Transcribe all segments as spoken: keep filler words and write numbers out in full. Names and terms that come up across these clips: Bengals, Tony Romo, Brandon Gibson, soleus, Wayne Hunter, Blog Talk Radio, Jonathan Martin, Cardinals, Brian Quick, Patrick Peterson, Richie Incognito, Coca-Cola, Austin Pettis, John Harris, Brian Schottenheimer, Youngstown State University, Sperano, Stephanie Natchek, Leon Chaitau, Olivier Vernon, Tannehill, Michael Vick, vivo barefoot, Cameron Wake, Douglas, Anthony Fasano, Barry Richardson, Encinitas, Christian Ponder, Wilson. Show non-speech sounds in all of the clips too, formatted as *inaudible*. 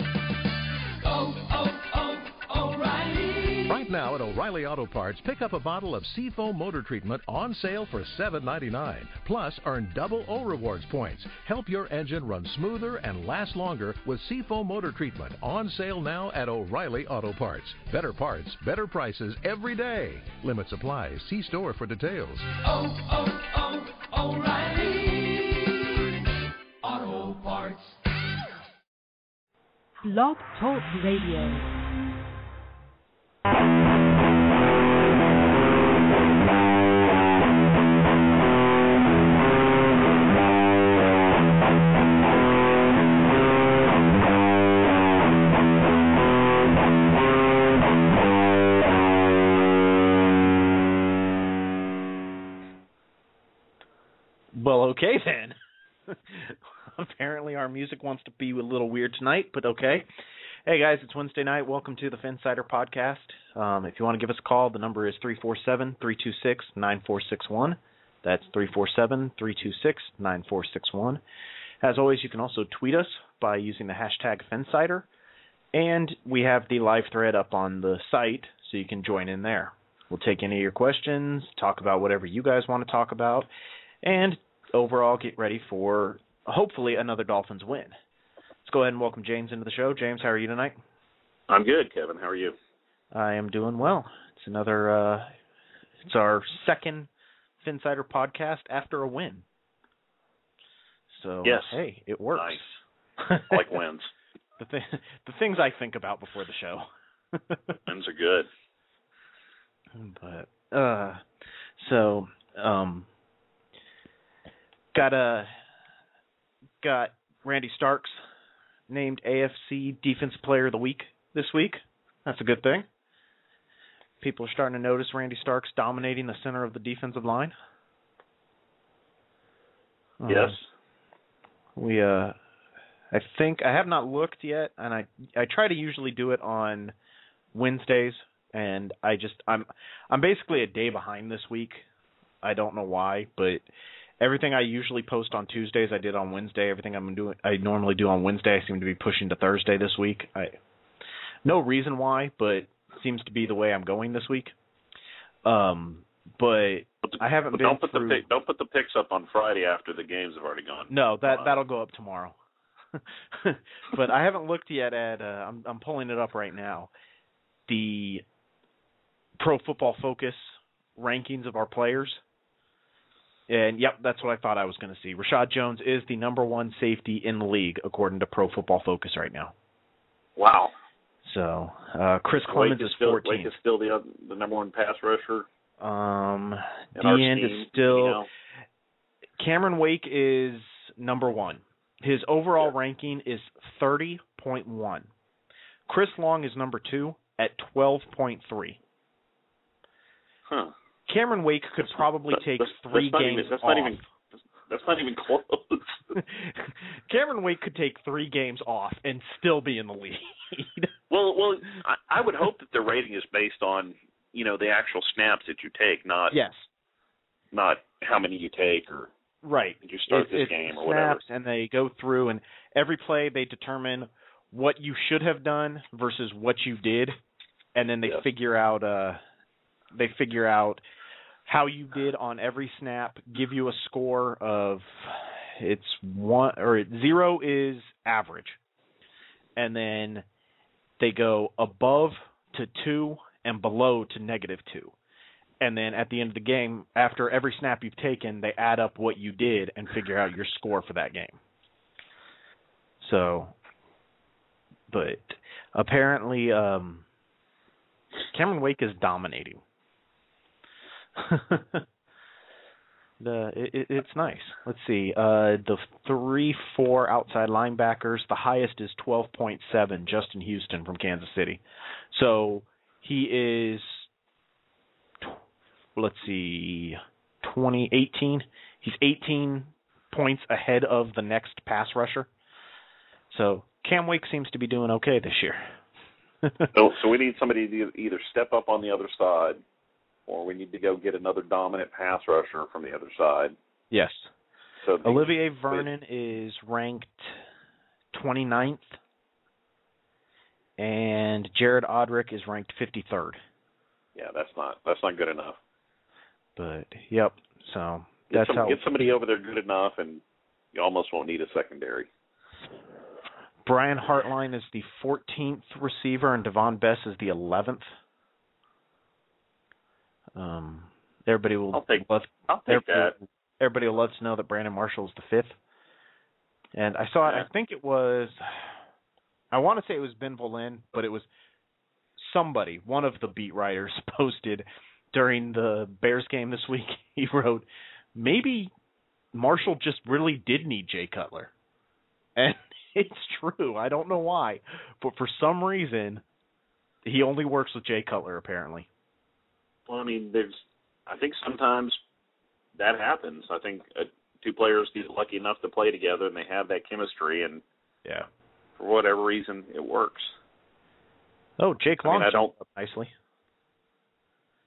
Oh, oh, oh, O'Reilly. Right now at O'Reilly Auto Parts, pick up a bottle of Seafoam motor treatment on sale for seven dollars and ninety-nine cents. Plus, earn double O rewards points. Help your engine run smoother and last longer with Seafoam motor treatment on sale now at O'Reilly Auto Parts. Better parts, better prices every day. Limits apply. See store for details. Oh, oh, oh, O'Reilly Auto Parts. Blog Talk Radio. Well, okay then. Apparently our music wants to be a little weird tonight, but okay. Hey guys, it's Wednesday night. Welcome to the Phinsider podcast. Um, if you want to give us a call, the number is three four seven, three two six, nine four six one. That's three four seven, three two six, nine four six one. As always, you can also tweet us by using the hashtag Phinsider. And we have the live thread up on the site, so you can join in there. We'll take any of your questions, talk about whatever you guys want to talk about, and overall get ready for, hopefully, another Dolphins win. Let's go ahead and welcome James into the show. James, how are you tonight? I'm good, Kevin. How are you? I am doing well. It's another, uh, it's our second Phinsider podcast after a win. So, yes. Hey, it works. Nice. I like wins. the, th- the things I think about before the show. Wins are good. But, uh, so, um, Got a got Randy Starks named A F C Defense Player of the Week this week. That's a good thing. People are starting to notice Randy Starks dominating the center of the defensive line. Yes. Uh, we uh, I think I have not looked yet, and I I try to usually do it on Wednesdays, and I just I'm I'm basically a day behind this week. I don't know why, but everything I usually post on Tuesdays, I did on Wednesday. Everything I'm doing, I normally do on Wednesday, I seem to be pushing to Thursday this week. I, no reason why, but it seems to be the way I'm going this week. Um, but I haven't been don't put through, the pick, don't put the picks up on Friday after the games have already gone. No, that that'll go up tomorrow. But I haven't looked yet at. Uh, I'm I'm pulling it up right now. The Pro Football Focus rankings of our players. And, yep, that's what I thought I was going to see. Rashad Jones is the number one safety in the league, according to Pro Football Focus right now. Wow. So, uh, Chris Clemens is, is still, fourteenth. Wake is still the, other, the number one pass rusher. Um, Deanne is still you know. – Cameron Wake is number one. His overall yeah. ranking is thirty point one. Chris Long is number two at twelve point three. Huh. Cameron Wake could probably take that's, that's, three that's games even, that's off. Not even, that's, that's not even close. Cameron Wake could take three games off and still be in the lead. well, well, I, I would hope that the rating is based on, you know, the actual snaps that you take, not yes. not how many you take or right. you start it, this it game or whatever. And they go through and every play they determine what you should have done versus what you did, and then they yes. figure out uh, they figure out how you did on every snap, give you a score of it's one or it's zero is average, and then they go above to two and below to negative two. And then at the end of the game, after every snap you've taken, they add up what you did and figure out your score for that game. So, but apparently um, Cameron Wake is dominating. the it, It's nice. Let's see. Uh, the three, four outside linebackers, the highest is twelve point seven, Justin Houston from Kansas City. So he is... Let's see, twenty eighteen. He's eighteen points ahead of the next pass rusher. So Cam Wake seems to be doing okay this year. so, so we need somebody to either step up on the other side, or we need to go get another dominant pass rusher from the other side. Yes. So the, Olivier Vernon the, is ranked twenty-ninth, and Jared Odrick is ranked fifty-third. Yeah, that's not that's not good enough. But, yep, so that's get some, how... Get somebody over there good enough, and you almost won't need a secondary. Brian Hartline is the fourteenth receiver, and Devon Bess is the eleventh. Um, everybody will... I'll take, love, I'll take everybody, that. Everybody will love to know that Brandon Marshall is the fifth. And I saw, yeah. I think it was... I want to say it was Ben Volin, but it was... Somebody, one of the beat writers, posted during the Bears game this week, he wrote, maybe Marshall just really did need Jay Cutler. And it's true. I don't know why. But for some reason, he only works with Jay Cutler, apparently. Well, I mean, there's. I think sometimes that happens. I think uh, two players get lucky enough to play together, and they have that chemistry, and yeah, for whatever reason, it works. Oh, Jake Long I mean, I don't, up nicely.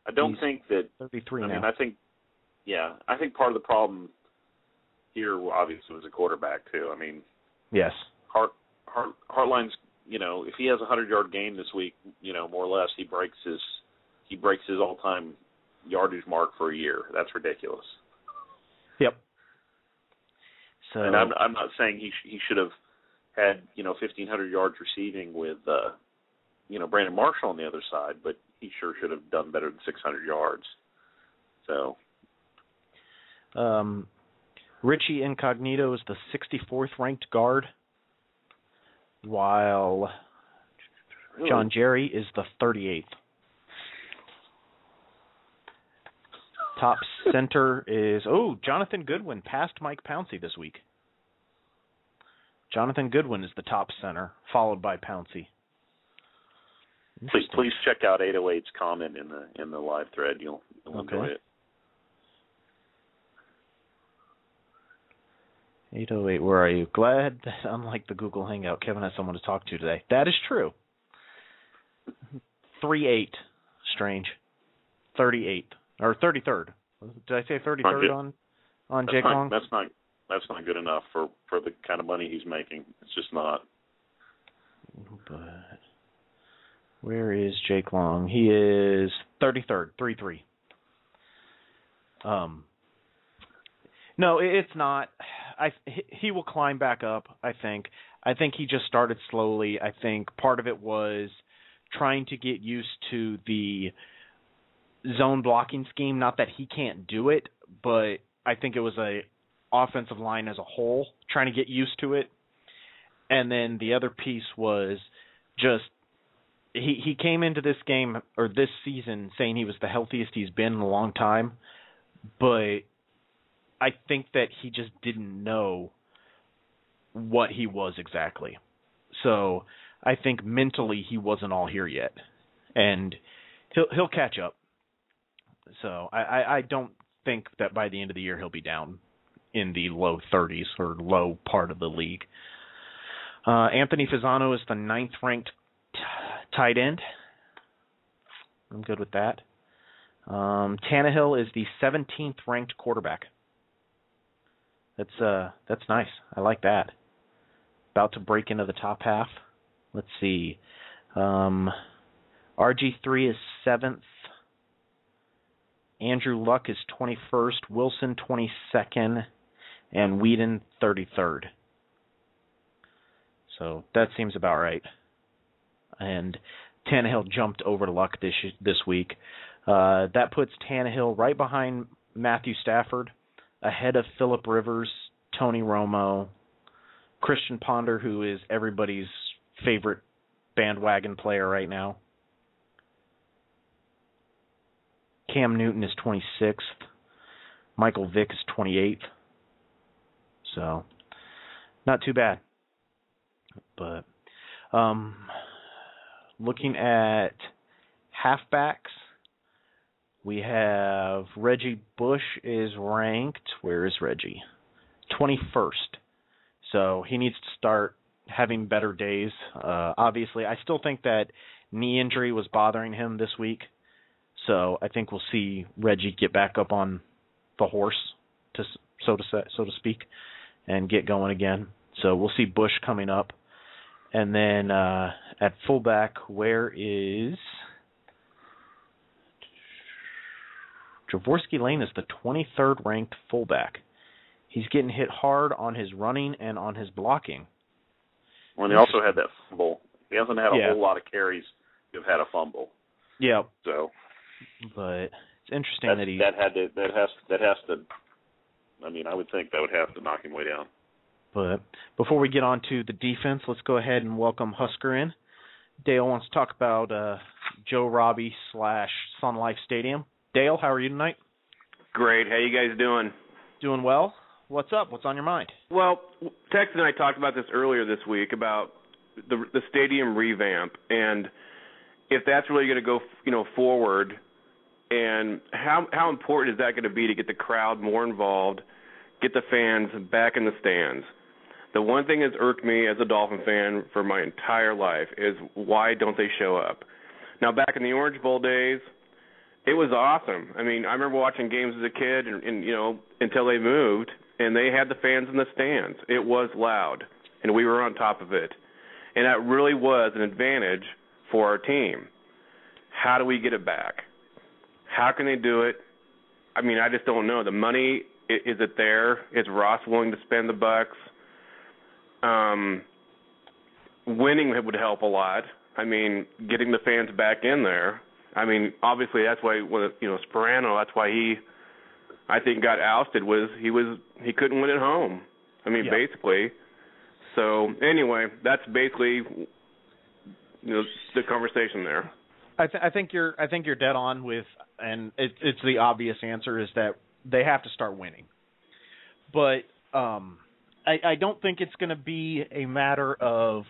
I don't He's think that thirty-three I now. mean, I think yeah, I think part of the problem here obviously was the quarterback too. I mean, yes. Hart, Hart, Hartline's, you know, if he has a hundred-yard game this week, you know, more or less he breaks his he breaks his all-time yardage mark for a year. That's ridiculous. Yep. So and I'm I'm not saying he sh- he should have had, you know, fifteen hundred yards receiving with uh you know, Brandon Marshall on the other side, but he sure should have done better than six hundred yards. So, um, Richie Incognito is the sixty-fourth ranked guard, while really? John Jerry is the thirty-eighth. Top center is, oh, Jonathan Goodwin passed Mike Pouncey this week. Jonathan Goodwin is the top center, followed by Pouncey. Please, please check out eight oh eight's comment in the in the live thread. You'll, you'll okay. enjoy it. eight oh eight, where are you? Glad that unlike the Google Hangout, Kevin has someone to talk to today. That is true. three eight, strange. thirty-eighth, or thirty-third. Did I say thirty-third on, on Jake Long? That's not, that's not good enough for, for the kind of money he's making. It's just not. But... Where is Jake Long? He is thirty-third, three three. Um, no, it's not. I he will climb back up, I think. I think he just started slowly. I think part of it was trying to get used to the zone blocking scheme. Not that he can't do it, but I think it was a offensive line as a whole trying to get used to it. And then the other piece was just He he came into this game or this season saying he was the healthiest he's been in a long time, but I think that he just didn't know what he was exactly. So I think mentally he wasn't all here yet, and he'll he'll catch up. So I, I, I don't think that by the end of the year he'll be down in the low thirties or low part of the league. Uh, Anthony Fasano is the ninth ranked tight end. I'm good with that. Um, Tannehill is the seventeenth ranked quarterback. That's uh, that's nice. I like that. About to break into the top half. Let's see. Um, R G three is seventh. Andrew Luck is twenty-first. Wilson twenty-second. and Whedon thirty-third. So that seems about right. And Tannehill jumped over to Luck this this week. Uh, that puts Tannehill right behind Matthew Stafford, ahead of Phillip Rivers, Tony Romo, Christian Ponder, who is everybody's favorite bandwagon player right now. Cam Newton is twenty-sixth. Michael Vick is twenty-eighth. So, not too bad. But um, looking at halfbacks, we have Reggie Bush is ranked. Where is Reggie? twenty-first. So he needs to start having better days. Uh, obviously, I still think that knee injury was bothering him this week. So I think we'll see Reggie get back up on the horse, to, so to so to speak, and get going again. So we'll see Bush coming up. And then uh, at fullback, where is Javorski? Lane is the twenty-third ranked fullback. He's getting hit hard on his running and on his blocking. Well, and he also had that fumble. He hasn't had a yeah. whole lot of carries to have had a fumble. Yeah. So, but it's interesting that, that he that had to that has that has to. I mean, I would think that would have to knock him way down. But before we get on to the defense, let's go ahead and welcome Husker in. Dale wants to talk about uh, Joe Robbie slash Sun Life Stadium. Dale, how are you tonight? Great. How you guys doing? Doing well. What's up? What's on your mind? Well, Tex and I talked about this earlier this week about the, the stadium revamp and if that's really going to go, you know, forward, and how how important is that going to be to get the crowd more involved, get the fans back in the stands. The one thing that's irked me as a Dolphin fan for my entire life is why don't they show up? Now, back in the Orange Bowl days, it was awesome. I mean, I remember watching games as a kid, and, and you know, until they moved, and they had the fans in the stands. It was loud, and we were on top of it. And that really was an advantage for our team. How do we get it back? How can they do it? I mean, I just don't know. The money, is it there? Is Ross willing to spend the bucks? Um, winning would help a lot. I mean, getting the fans back in there. I mean, obviously that's why, you know, Sperano, that's why he, I think, got ousted was he was he couldn't win at home. I mean, yeah. basically. So anyway, that's basically, you know, the conversation there. I, th- I think you're I think you're dead on with, and it, it's the obvious answer is that they have to start winning. But um, I, I don't think it's going to be a matter of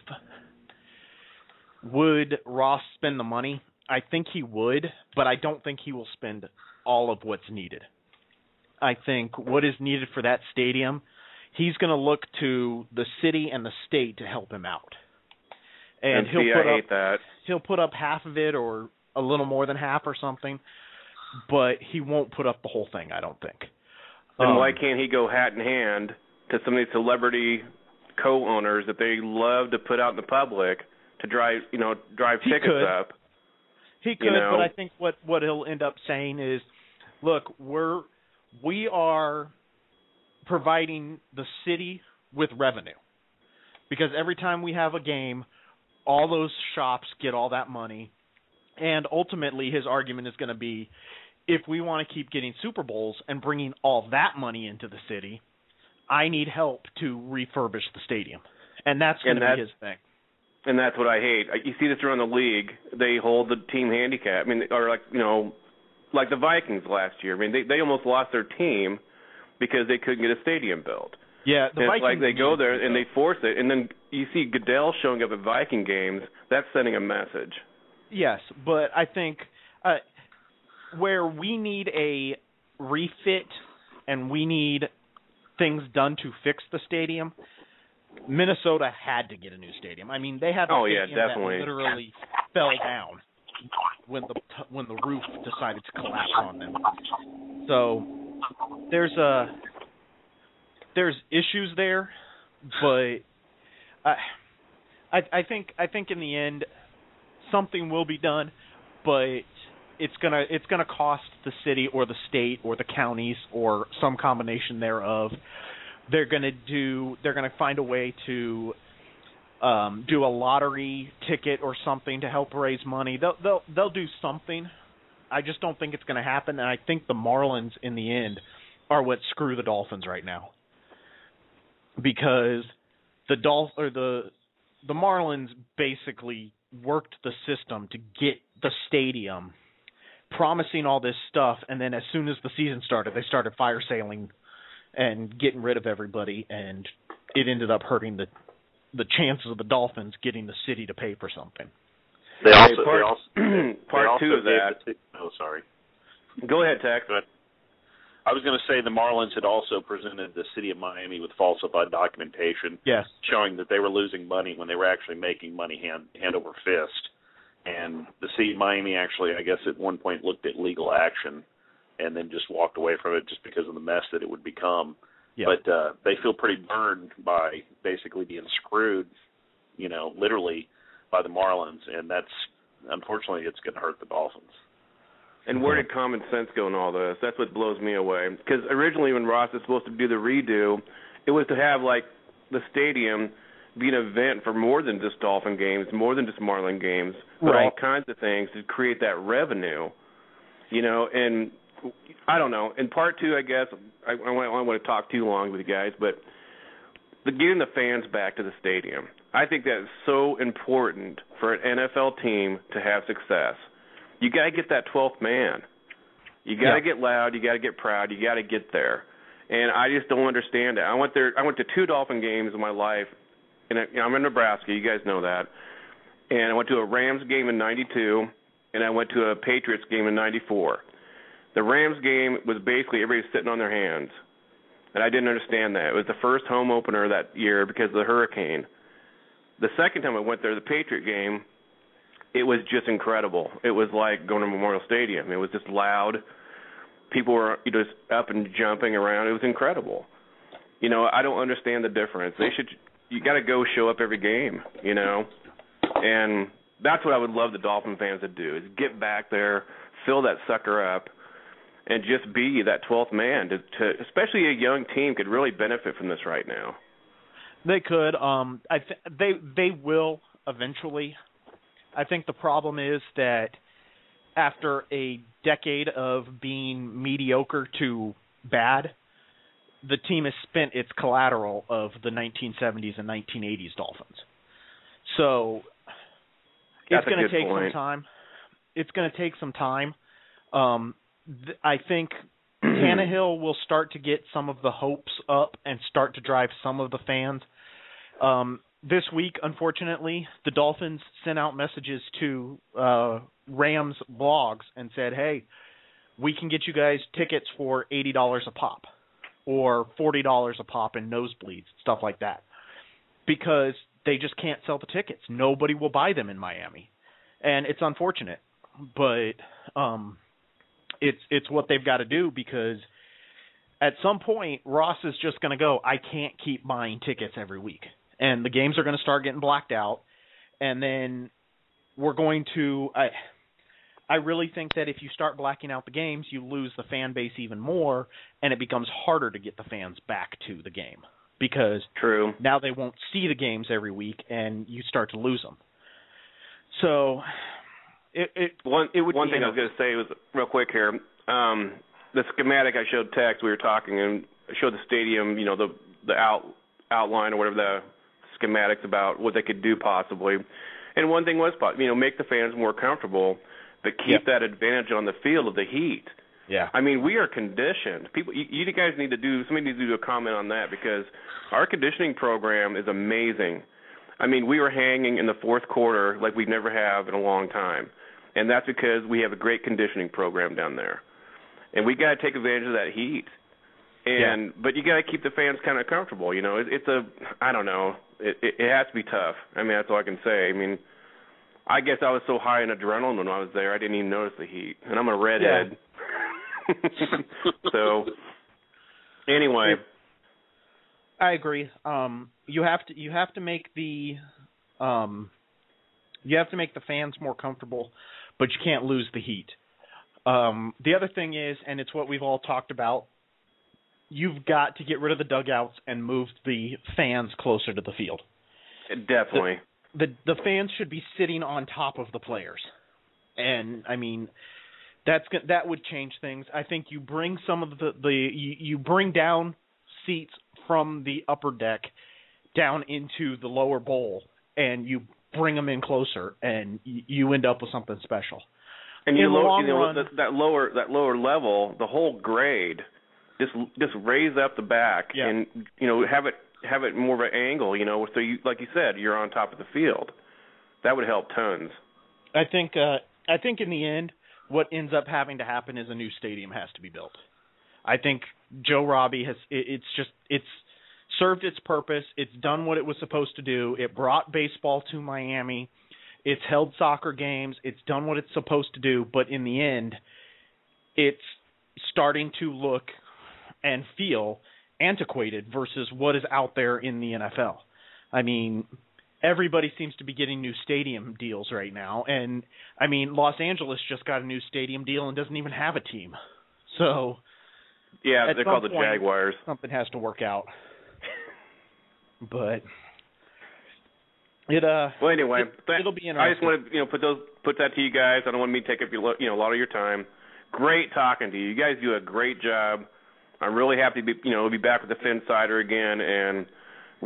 would Ross spend the money. I think he would, but I don't think he will spend all of what's needed. I think what is needed for that stadium, he's going to look to the city and the state to help him out. And, and he'll see, put I hate up, that. He'll put up half of it or a little more than half or something, but he won't put up the whole thing, I don't think. And um, why can't he go hat in hand to some of these celebrity co-owners that they love to put out in the public to drive, you know, drive tickets could. up? He could, you know, but I think what, what he'll end up saying is, look, we're we are providing the city with revenue because every time we have a game, all those shops get all that money. And ultimately, his argument is going to be, if we want to keep getting Super Bowls and bringing all that money into the city, I need help to refurbish the stadium. And that's going and to that's, be his thing. And that's what I hate. You see this around the league. They hold the team handicap. I mean, or like, you know, like the Vikings last year. I mean, they, they almost lost their team because they couldn't get a stadium built. Yeah, the Vikings. It's like they go there and they force it, and then you see Goodell showing up at Viking games. That's sending a message. Yes, but I think uh, where we need a refit and we need things done to fix the stadium, Minnesota had to get a new stadium. I mean, they had a oh, stadium yeah, definitely. that literally fell down when the when the roof decided to collapse on them. So there's a there's issues there, but uh, I I think I think in the end something will be done, but it's gonna it's gonna cost the city or the state or the counties or some combination thereof They're going to do. They're going to find a way to um, do a lottery ticket or something to help raise money. They'll they'll they'll do something. I just don't think it's going to happen, and I think the Marlins in the end are what screw the Dolphins right now, because the Dolph or the the Marlins basically worked the system to get the stadium, promising all this stuff, and then as soon as the season started, they started fire sailing and getting rid of everybody, and it ended up hurting the the chances of the Dolphins getting the city to pay for something. They also, okay, part, they also part they also two of that. The, oh, sorry. Go ahead, Tech. Go ahead. I was going to say the Marlins had also presented the city of Miami with falsified documentation, yes, showing that they were losing money when they were actually making money hand, hand over fist. And the city of Miami actually, I guess, at one point looked at legal action and then just walked away from it just because of the mess that it would become. Yep. But uh, they feel pretty burned by basically being screwed, you know, literally by the Marlins. And that's, unfortunately, it's going to hurt the Dolphins. And where did common sense go in all this? That's what blows me away. Because originally when Ross was supposed to do the redo, it was to have, like, the stadium be an event for more than just Dolphin games, more than just Marlin games, but right, all kinds of things to create that revenue. You know, and I don't know. In part two, I guess, I, I don't want to talk too long with you guys, but the, getting the fans back to the stadium, I think that is so important for an N F L team to have success. You got to get that twelfth man. You got to yeah. get loud. You got to get proud. You got to get there. And I just don't understand it. I went there. I went to two Dolphin games in my life, and I, you know, I'm in Nebraska. You guys know that. And I went to a Rams game in ninety-two, and I went to a Patriots game in ninety-four. The Rams game was basically everybody sitting on their hands, and I didn't understand that. It was the first home opener that year because of the hurricane. The second time I went there, the Patriot game, it was just incredible. It was like going to Memorial Stadium. It was just loud. People were you know, just up and jumping around. It was incredible. You know, I don't understand the difference. They should. You got to go show up every game. You know, and that's what I would love the Dolphin fans to do: is get back there, fill that sucker up, and just be that twelfth man. To, to especially a young team could really benefit from this right now. They could. Um, I th- they they will eventually. I think the problem is that after a decade of being mediocre to bad, the team has spent its collateral of the nineteen seventies and nineteen eighties Dolphins. So it's going to take some time. It's going to take some time. Um, th- I think Tannehill will start to get some of the hopes up and start to drive some of the fans. Um This week, unfortunately, the Dolphins sent out messages to uh, Rams blogs and said, hey, we can get you guys tickets for eighty dollars a pop or forty dollars a pop in nosebleeds, stuff like that, because they just can't sell the tickets. Nobody will buy them in Miami, and it's unfortunate, but um, it's it's what they've got to do, because at some point Ross is just going to go, I can't keep buying tickets every week. And the games are going to start getting blacked out, and then we're going to I, – I really think that if you start blacking out the games, you lose the fan base even more, and it becomes harder to get the fans back to the game, because True. Now they won't see the games every week, and you start to lose them. So it, it, one, it would one be thing I was going to say was real quick here. Um, the schematic I showed Tex, we were talking, and showed the stadium, you know, the, the out, outline or whatever the – schematics about what they could do possibly, and one thing was, you know, make the fans more comfortable, but keep yep. that advantage on the field of the heat. Yeah, I mean, we are conditioned. People, you, you guys need to do somebody needs to do a comment on that, because our conditioning program is amazing. I mean, we were hanging in the fourth quarter like we never have in a long time, and that's because we have a great conditioning program down there, and we got to take advantage of that heat. And yeah. but you got to keep the fans kind of comfortable. You know, it, it's a I don't know. It, it, it has to be tough. I mean, that's all I can say. I mean, I guess I was so high in adrenaline when I was there, I didn't even notice the heat. And I'm a redhead. Yeah. So, anyway. I agree. Um, you have to you have to make the um, you have to make the fans more comfortable, but you can't lose the heat. Um, the other thing is, and it's what we've all talked about you've got to get rid of the dugouts and move the fans closer to the field. Definitely. The, the the fans should be sitting on top of the players. And, I mean, that's that would change things. I think you bring some of the, the you, you bring down seats from the upper deck down into the lower bowl, and you bring them in closer, and you end up with something special. And you, low, you know, run, that, that lower that lower level, the whole grade, just just raise up the back, yeah. and you know have it have it more of an angle. You know, so you, like you said, you're on top of the field. That would help tons. I think uh, I think in the end, what ends up having to happen is a new stadium has to be built. I think Joe Robbie has. It, it's just it's served its purpose. It's done what it was supposed to do. It brought baseball to Miami. It's held soccer games. It's done what it's supposed to do. But in the end, it's starting to look and feel antiquated versus what is out there in the N F L. I mean, everybody seems to be getting new stadium deals right now. And, I mean, Los Angeles just got a new stadium deal and doesn't even have a team. So, yeah, they're called the Jaguars. Something has to work out. But it uh. Well, anyway, it, that, it'll be interesting. I just want to you know put those put that to you guys. I don't want me to take up your you know a lot of your time. Great talking to you. You guys do a great job. I'm really happy to be you know be back with the Phinsider again. And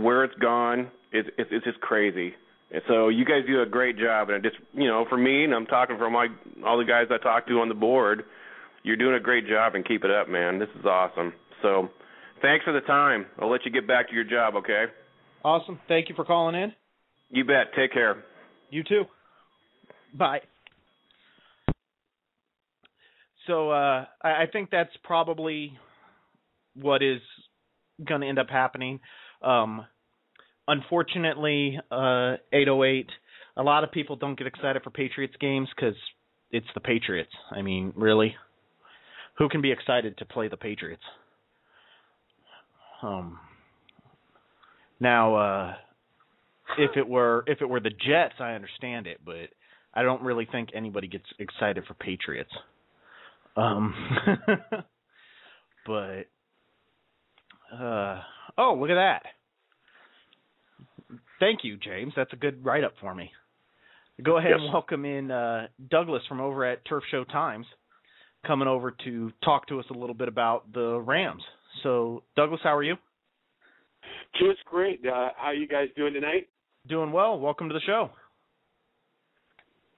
where it's gone, it's it, it's just crazy. And so you guys do a great job. And I just you know for me, and I'm talking for my all the guys I talk to on the board. You're doing a great job, and keep it up, man. This is awesome. So thanks for the time. I'll let you get back to your job. Okay. Awesome. Thank you for calling in. You bet. Take care. You too. Bye. So uh, I think that's probably what is going to end up happening. Um, unfortunately, uh, eight oh eight, a lot of people don't get excited for Patriots games because it's the Patriots. I mean, really? Who can be excited to play the Patriots? Um. Now, uh, if it were if it were the Jets, I understand it, but I don't really think anybody gets excited for Patriots. Um, but uh, oh, look at that! Thank you, James. That's a good write-up for me. Go ahead yes. and welcome in uh, Douglas from over at Turf Show Times, coming over to talk to us a little bit about the Rams. So, Douglas, how are you? Just great. Uh, how are you guys doing tonight? Doing well. Welcome to the show.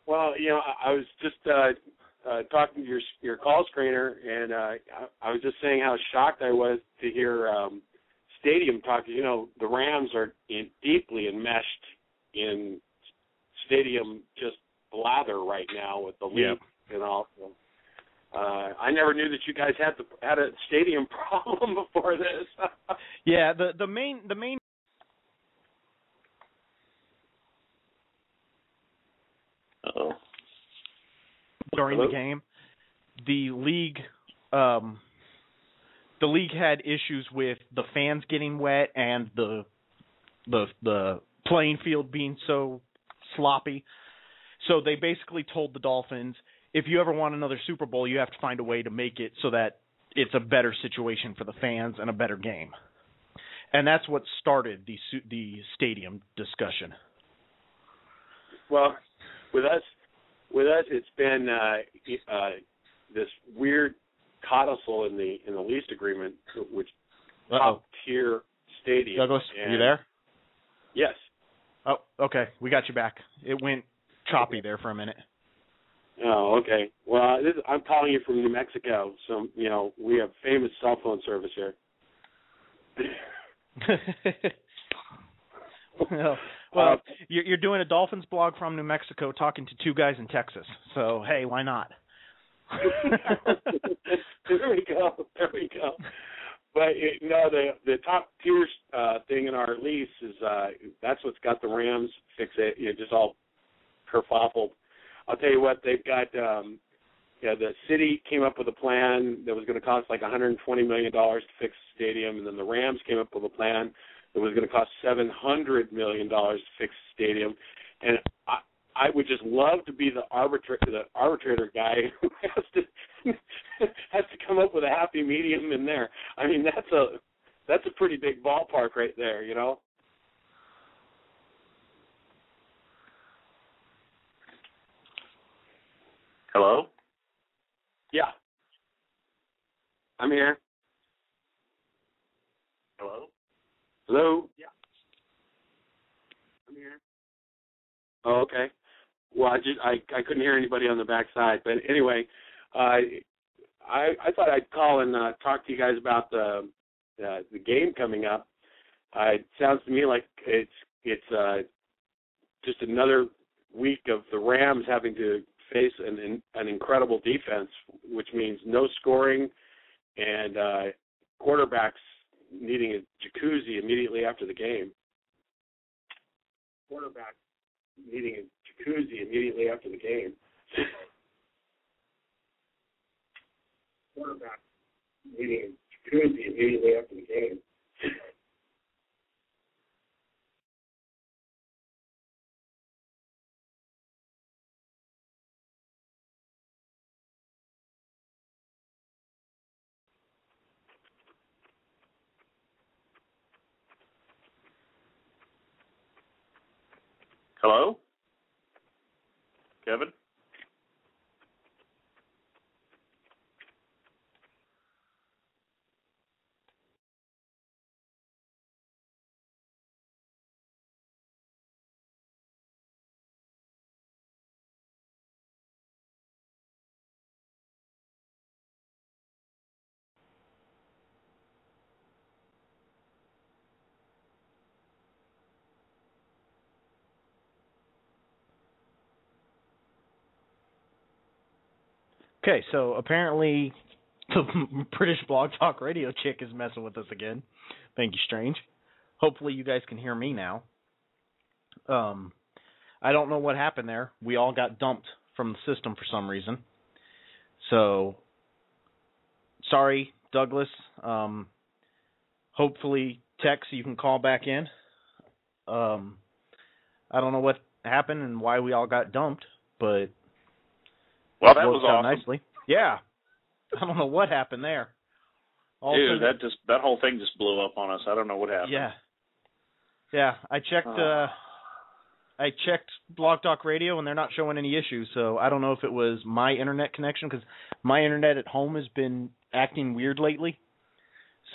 Well, you know, I, I was just uh, uh, talking to your your call screener, and uh, I, I was just saying how shocked I was to hear um, stadium talk. You know, the Rams are in, deeply enmeshed in stadium just blather right now with the league yeah. and all. Uh, I never knew that you guys had the, had a stadium problem before this. yeah, the, the main the main Uh-oh. during Hello? the game, the league um, the league had issues with the fans getting wet and the the the playing field being so sloppy. So they basically told the Dolphins, if you ever want another Super Bowl, you have to find a way to make it so that it's a better situation for the fans and a better game. And that's what started the the stadium discussion. Well, with us, with us, it's been uh, uh, this weird codicil in the in the lease agreement, which top tier stadium. Douglas, and, you there? Yes. Oh, okay. We got you back. It went choppy there for a minute. Oh, okay. Well, this, I'm calling you from New Mexico, so, you know, we have famous cell phone service here. well, well uh, you're doing a Dolphins blog from New Mexico talking to two guys in Texas, so, hey, why not? there we go. There we go. But, you know, the, the top tier uh, thing in our lease is uh, that's what's got the Rams fixated, you know, just all kerfuffled. I'll tell you what, they've got um, – yeah, the city came up with a plan that was going to cost like one hundred twenty million dollars to fix the stadium, and then the Rams came up with a plan that was going to cost seven hundred million dollars to fix the stadium. And I, I would just love to be the arbitrator, the arbitrator guy who has to has to come up with a happy medium in there. I mean, that's a that's a pretty big ballpark right there, you know. Hello? Yeah. I'm here. Hello? Hello? Yeah. I'm here. Oh, okay. Well, I just I, I couldn't hear anybody on the backside, but anyway, uh, I I thought I'd call and uh, talk to you guys about the uh, the game coming up. Uh, it sounds to me like it's it's uh, just another week of the Rams having to face an an incredible defense, which means no scoring and uh, quarterbacks needing a jacuzzi immediately after the game. Quarterbacks. Needing a jacuzzi immediately after the game. Quarterback needing a jacuzzi immediately after the game. Hello? Kevin? Okay, so apparently the British Blog Talk Radio chick is messing with us again. Thank you, Strange. Hopefully you guys can hear me now. Um, I don't know what happened there. We all got dumped from the system for some reason. So, sorry, Douglas. Um, hopefully, Tex, you can call back in. Um, I don't know what happened and why we all got dumped, but... Well, that was awesome. Nicely. Yeah. I don't know what happened there. All Dude, that just that whole thing just blew up on us. I don't know what happened. Yeah. Yeah, I checked oh. uh, I checked Blog Talk Radio, and they're not showing any issues, so I don't know if it was my internet connection, because my internet at home has been acting weird lately.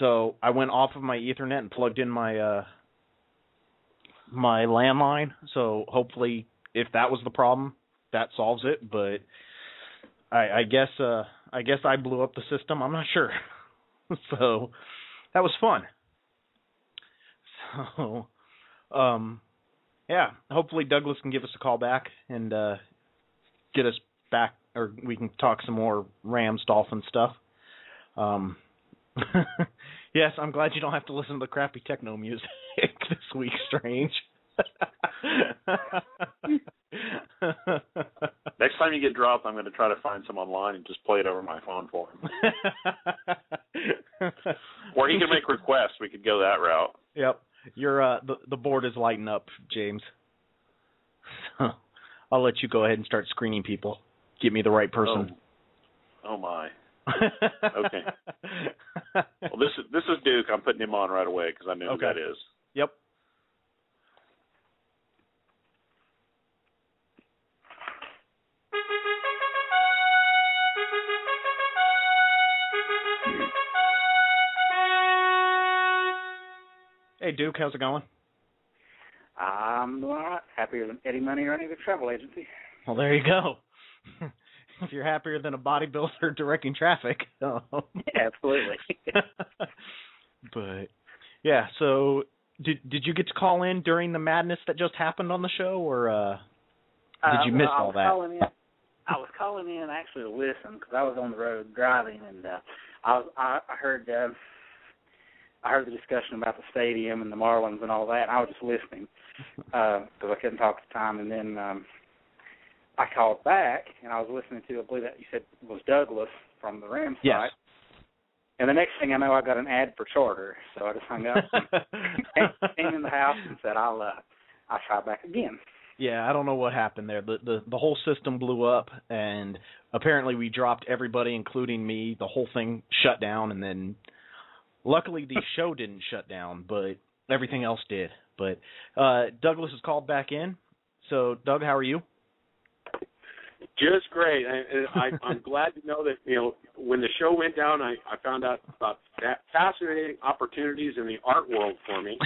So I went off of my Ethernet and plugged in my, uh, my landline, so hopefully if that was the problem, that solves it, but... I, I guess uh, I guess I blew up the system. I'm not sure. So that was fun. So, um, yeah, hopefully Douglas can give us a call back and uh, get us back, or we can talk some more Rams, Dolphins stuff. Um, yes, I'm glad you don't have to listen to the crappy techno music this week, Strange. Next time you get dropped, I'm going to try to find some online and just play it over my phone for him. Or he can make requests. We could go that route. Yep. Your uh, the, the board is lighting up, James. So I'll let you go ahead and start screening people. Get me the right person. Oh, oh my. Okay. Well, this is this is Duke. I'm putting him on right away because I know okay. who that is. Yep. Hey, Duke, how's it going? I'm a lot happier than Eddie Money or any other travel agency. Well, there you go. If you're happier than a bodybuilder directing traffic. Um. Yeah, absolutely. But, yeah, so did did you get to call in during the madness that just happened on the show, or uh, did you uh, miss well, all that? Calling in, I was calling in actually to listen because I was on the road driving, and uh, I, was, I, I heard... Uh, I heard the discussion about the stadium and the Marlins and all that, and I was just listening because uh, I couldn't talk at the time. And then um, I called back, and I was listening to, I believe that you said it was Douglas from the Rams yes. site. And the next thing I know, I got an ad for Charter, so I just hung up and came in the house and said, I'll, uh, I'll try back again. Yeah, I don't know what happened there. The, the the whole system blew up, and apparently we dropped everybody, including me. The whole thing shut down, and then luckily the show didn't shut down, but everything else did. But uh, Douglas is called back in. So, Doug, how are you? Just great. I, I, I'm glad to know that, you know, when the show went down, I, I found out about fascinating opportunities in the art world for me.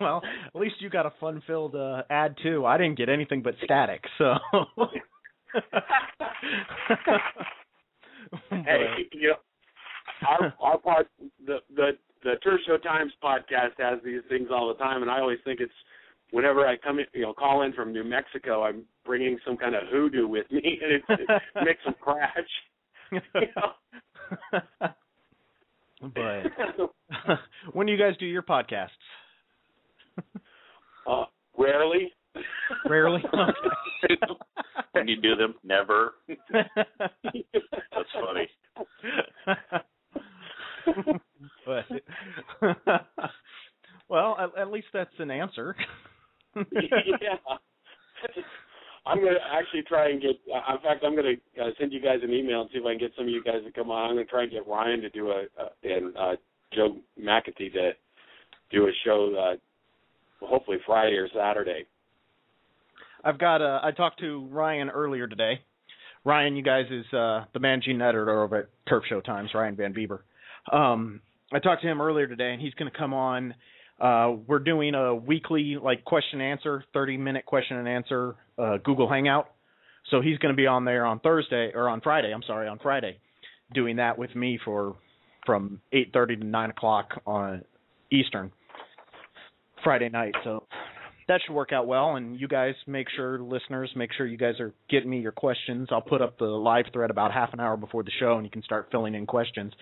Well, at least you got a fun-filled uh, ad, too. I didn't get anything but static, so. Hey, you know, our, our part, the, the, the Turf Show Times podcast has these things all the time, and I always think it's, whenever I come in, you know, call in from New Mexico, I'm bringing some kind of hoodoo with me, and it, it makes them crash. You know? *laughs* But when do you guys do your podcasts? Uh, rarely. Rarely? Okay. When you do them, never. That's funny. But well, at, at least that's an answer. Yeah, I'm gonna actually try and get. Uh, in fact, I'm gonna uh, send you guys an email and see if I can get some of you guys to come on. I'm gonna try and get Ryan to do a uh, and uh, Joe McAtee to do a show. Uh, hopefully Friday or Saturday. I've got. Uh, I talked to Ryan earlier today. Ryan, you guys is uh, the managing editor over at Turf Show Times. Ryan Van Bieber. Um, I talked to him earlier today, and he's gonna come on. Uh, we're doing a weekly like question and answer, thirty minute question and answer uh, Google Hangout. So he's going to be on there on Thursday or on Friday. I'm sorry, on Friday, doing that with me for from eight thirty to nine o'clock on Eastern Friday night. So that should work out well. And you guys make sure, listeners, make sure you guys are getting me your questions. I'll put up the live thread about half an hour before the show, and you can start filling in questions.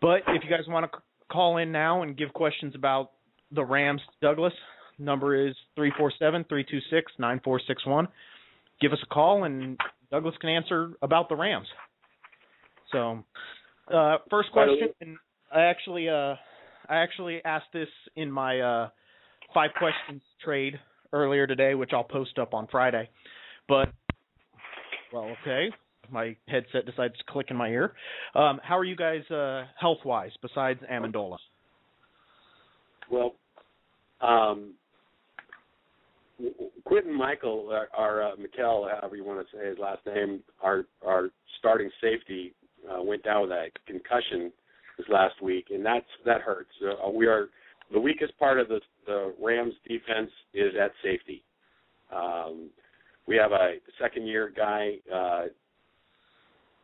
But if you guys want to call in now and give questions about the Rams, Douglas. Number is three four seven, three two six, nine four six one. Give us a call, and Douglas can answer about the Rams. So, uh, first question, and I actually uh, I actually asked this in my uh, five questions trade earlier today, which I'll post up on Friday. But, well, okay. My headset decides to click in my ear. Um, how are you guys uh, health-wise besides Amendola? Well, um, Quentin Michael, or, or uh, Mikel, however you want to say his last name, our, our starting safety uh, went down with a concussion this last week, and that's that hurts. Uh, we are the weakest part of the, the Rams' defense is at safety. Um, we have a second-year guy uh, –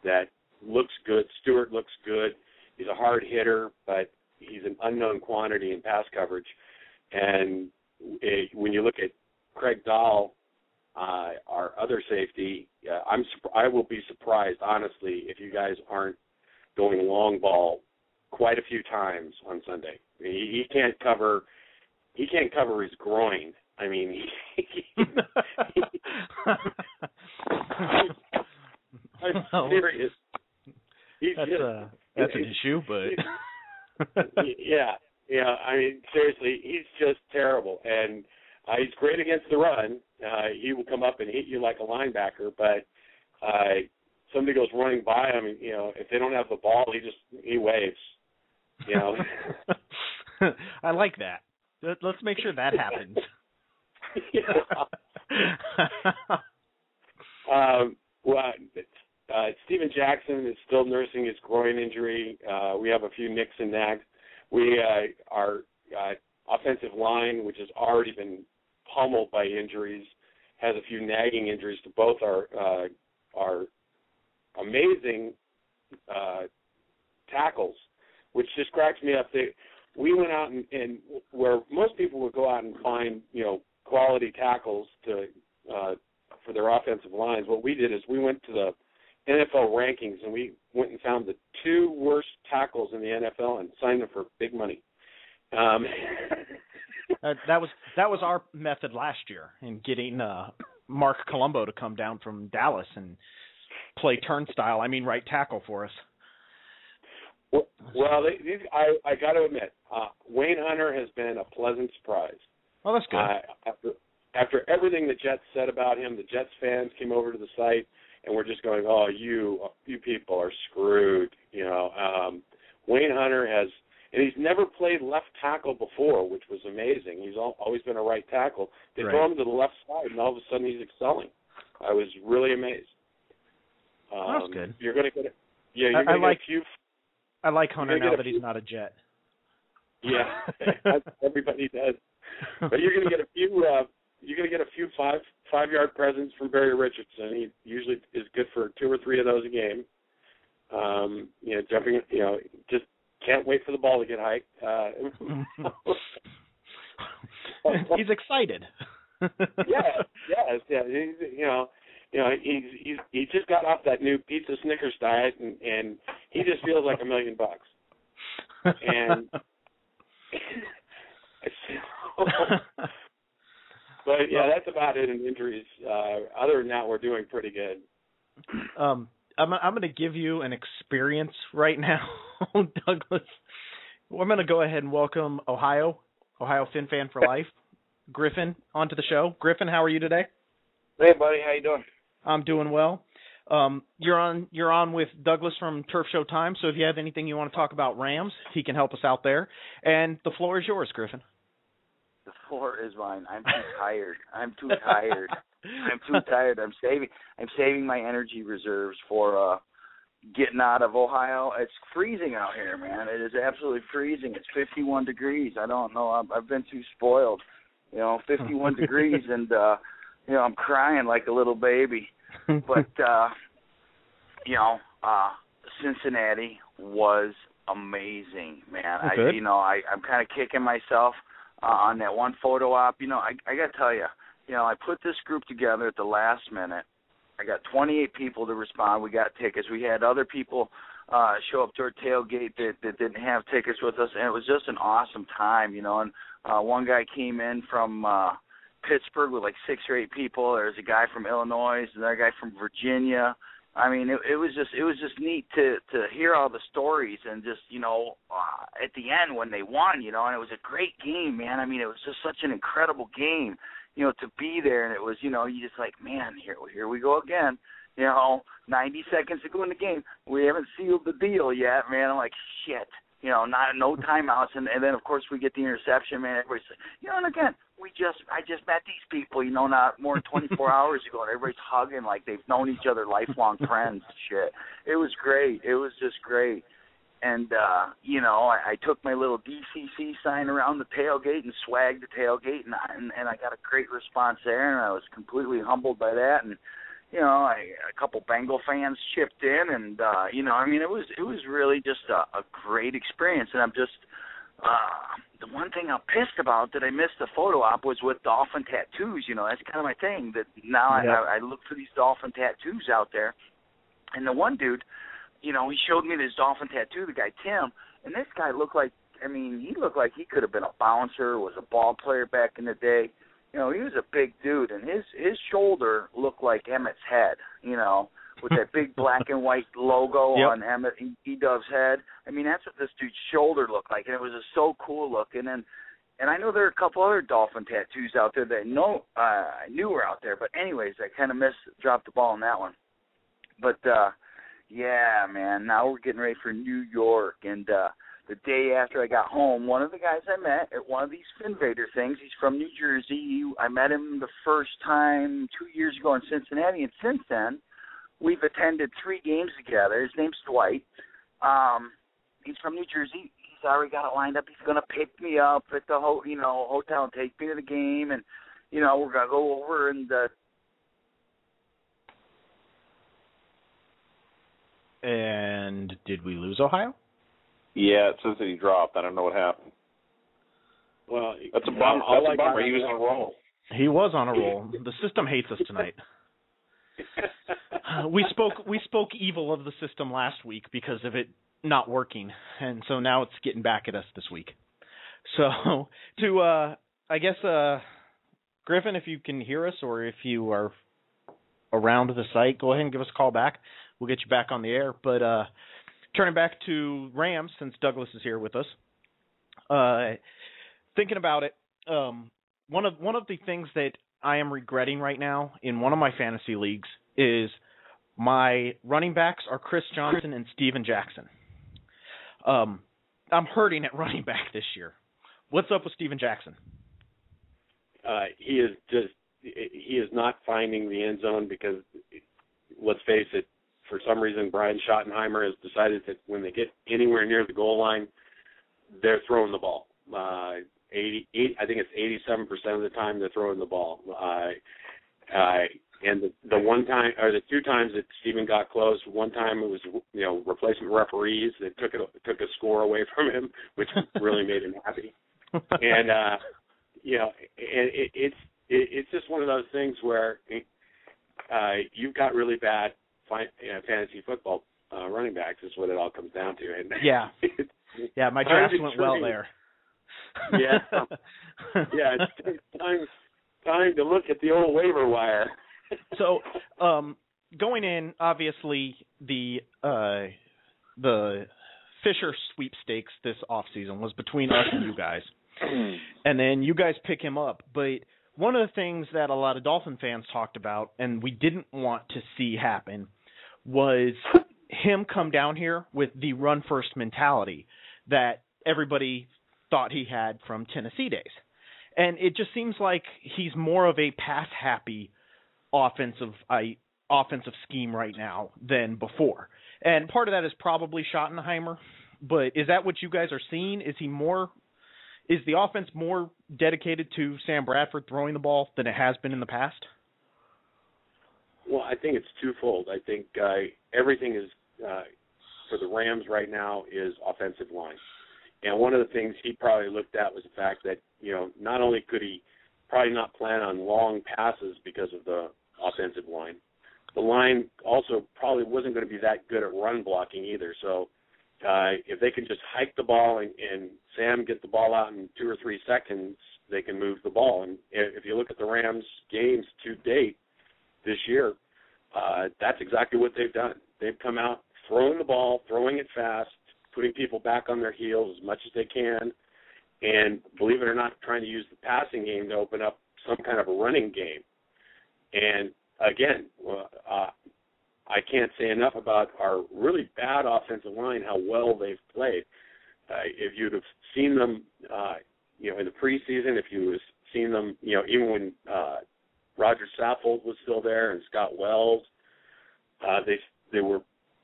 that looks good. Stewart looks good. He's a hard hitter, but he's an unknown quantity in pass coverage. And it, when you look at Craig Dahl, uh, our other safety, uh, I'm I will be surprised, honestly, if you guys aren't going long ball quite a few times on Sunday. I mean, he, he can't cover. He can't cover his groin. I mean. He, he, I'm well, serious. He's that's just, a, that's an issue, but yeah, yeah. I mean, seriously, he's just terrible, and uh, he's great against the run. Uh, he will come up and hit you like a linebacker, but uh, somebody goes running by him. You know, if they don't have the ball, he just he waves. You know, I like that. Let's make sure that happens. um. Well. Uh, Steven Jackson is still nursing his groin injury. Uh, we have a few nicks and nags. We uh, our uh, offensive line, which has already been pummeled by injuries, has a few nagging injuries to both our uh, our amazing uh, tackles, which just cracks me up. They, we went out and, and where most people would go out and find you know quality tackles to uh, for their offensive lines. What we did is we went to the N F L rankings, and we went and found the two worst tackles in the N F L and signed them for big money. Um, uh, that was that was our method last year in getting uh, Mark Colombo to come down from Dallas and play turnstile, I mean right tackle for us. Well, well they, I, I got to admit, uh, Wayne Hunter has been a pleasant surprise. Well, that's good. Uh, after, after everything the Jets said about him, the Jets fans came over to the site and were just going, oh, you you people are screwed. You know, um, Wayne Hunter has, and he's never played left tackle before, which was amazing. He's all, always been a right tackle. They right. throw him to the left side, and all of a sudden he's excelling. I was really amazed. Um, oh, that's good. You're going to get a, yeah, you're I, gonna I like, get a few. I like Hunter now that few, he's not a Jet. Yeah, everybody does. But you're going to get a few. Uh, you're going to get a few five five yard presents from Barry Richardson. He usually is good for two or three of those a game. Um, you know, jumping. You know, just can't wait for the ball to get hiked. Uh, he's excited. yeah, yes, yeah. He's, you know, you know, he's he's he just got off that new pizza Snickers diet, and, and he just feels like a million bucks. And but yeah, that's about it in injuries. Uh, other than that, we're doing pretty good. Um, I'm I'm going to give you an experience right now, Douglas. Well, I'm going to go ahead and welcome Ohio, Ohio Fin Fan for Life, Griffin, onto the show. Griffin, how are you today? Hey, buddy, how you doing? I'm doing well. Um, you're on you're on with Douglas from Turf Show Times, so if you have anything you want to talk about Rams, he can help us out there. And the floor is yours, Griffin. The floor is mine. I'm too tired. I'm too tired. I'm too tired. I'm saving I'm saving my energy reserves for uh, getting out of Ohio. It's freezing out here, man. It is absolutely freezing. It's fifty-one degrees. I don't know. I'm, I've been too spoiled. You know, fifty-one degrees, and, uh, you know, I'm crying like a little baby. But, uh, you know, uh, Cincinnati was amazing, man. Okay. I, you know, I, I'm kind of kicking myself uh, on that one photo op. You know, I, I got to tell you, you know, I put this group together at the last minute. I got twenty-eight people to respond. We got tickets. We had other people uh, show up to our tailgate that, that didn't have tickets with us, and it was just an awesome time, you know. And uh, one guy came in from uh, Pittsburgh with like six or eight people. There was a guy from Illinois, another guy from Virginia. I mean, it, it was just it was just neat to, to hear all the stories and just, you know, uh, at the end when they won, you know, and it was a great game, man. I mean, it was just such an incredible game, you know, to be there. And it was, you know, you just like, man, here here we go again. You know, ninety seconds to go in the game. We haven't sealed the deal yet, man. I'm like, shit. You know, not no timeouts. And, and then, of course, we get the interception, man. Everybody's like, you know, and again, we just I just met these people, you know, not more than twenty-four hours ago. And everybody's hugging like they've known each other, lifelong friends and shit. It was great. It was just great. And, uh, you know, I, I took my little D C C sign around the tailgate and swagged the tailgate, and I, and, and I got a great response there, and I was completely humbled by that. And, you know, I, a couple Bengal fans chipped in, and uh, you know, I mean, it was it was really just a, a great experience. And I'm just uh, the one thing I'm pissed about that I missed the photo op was with dolphin tattoos. You know, that's kind of my thing. That now yeah. I, I look for these dolphin tattoos out there. And the one dude, you know, he showed me this dolphin tattoo. The guy Tim, and this guy looked like, I mean, he looked like he could have been a bouncer, was a ball player back in the day. You know, he was a big dude, and his, his shoulder looked like Emmett's head, you know, with that big black and white logo yep. on Emmett E-Dove's head. I mean, that's what this dude's shoulder looked like, and it was just so cool looking. And and I know there are a couple other dolphin tattoos out there that I, know, uh, I knew were out there, but anyways, I kind of missed, dropped the ball on that one. But, uh, yeah, man, now we're getting ready for New York, and uh, the day after I got home, one of the guys I met at one of these Phinsider things, he's from New Jersey. I met him the first time two years ago in Cincinnati, and since then, we've attended three games together. His name's Dwight. Um, he's from New Jersey. He's already got it lined up. He's going to pick me up at the ho- you know, hotel and take me to the game, and, you know, we're going to go over and uh, – And did we lose Ohio? Yeah, it says that he dropped. I don't know what happened. Well, that's a bummer. That's like a bummer. He was on a roll. He was on a roll. The system hates us tonight. uh, we spoke we spoke evil of the system last week because of it not working, and so now it's getting back at us this week. So to uh, I guess uh, Griffin, if you can hear us or if you are around the site, go ahead and give us a call back. We'll get you back on the air, but. Uh, Turning back to Rams, since Douglas is here with us, uh, thinking about it, um, one of one of the things that I am regretting right now in one of my fantasy leagues is my running backs are Chris Johnson and Steven Jackson. Um, I'm hurting at running back this year. What's up with Steven Jackson? Uh, he is just he is not finding the end zone because, let's face it, for some reason Brian Schottenheimer has decided that when they get anywhere near the goal line, they're throwing the ball. Uh, eighty-eight, I think it's eighty-seven percent of the time they're throwing the ball. Uh, uh, and the, the one time or the two times that Steven got close, one time it was you know replacement referees that took it took a score away from him, which really made him happy. And uh, you know, and it, it's it, it's just one of those things where uh, you've got really bad fi- you know, fantasy football uh, running backs is what it all comes down to. And yeah, yeah, my draft went training. well there. yeah, yeah. It's time, time to look at the old waiver wire. so, um, going in, obviously the uh, the Fisher sweepstakes this offseason was between us and you guys, and then you guys pick him up. But one of the things that a lot of Dolphin fans talked about, and we didn't want to see happen, was him come down here with the run first mentality that everybody thought he had from Tennessee days. And it just seems like he's more of a pass-happy offensive I, offensive scheme right now than before. And part of that is probably Schottenheimer, but is that what you guys are seeing? Is he more – is the offense more dedicated to Sam Bradford throwing the ball than it has been in the past? Well, I think it's twofold. I think uh, everything is uh, – for the Rams right now is offensive line. And one of the things he probably looked at was the fact that, you know, not only could he probably not plan on long passes because of the offensive line, the line also probably wasn't going to be that good at run blocking either. So uh, if they can just hike the ball and, and Sam get the ball out in two or three seconds, they can move the ball. And if you look at the Rams' games to date this year, uh, that's exactly what they've done. They've come out throwing the ball, throwing it fast, putting people back on their heels as much as they can, and believe it or not, trying to use the passing game to open up some kind of a running game. And, again, uh, I can't say enough about our really bad offensive line, how well they've played. Uh, if you'd have seen them, uh, you know, in the preseason, if you have seen them, you know, even when uh, Roger Saffold was still there and Scott Wells, uh, they they were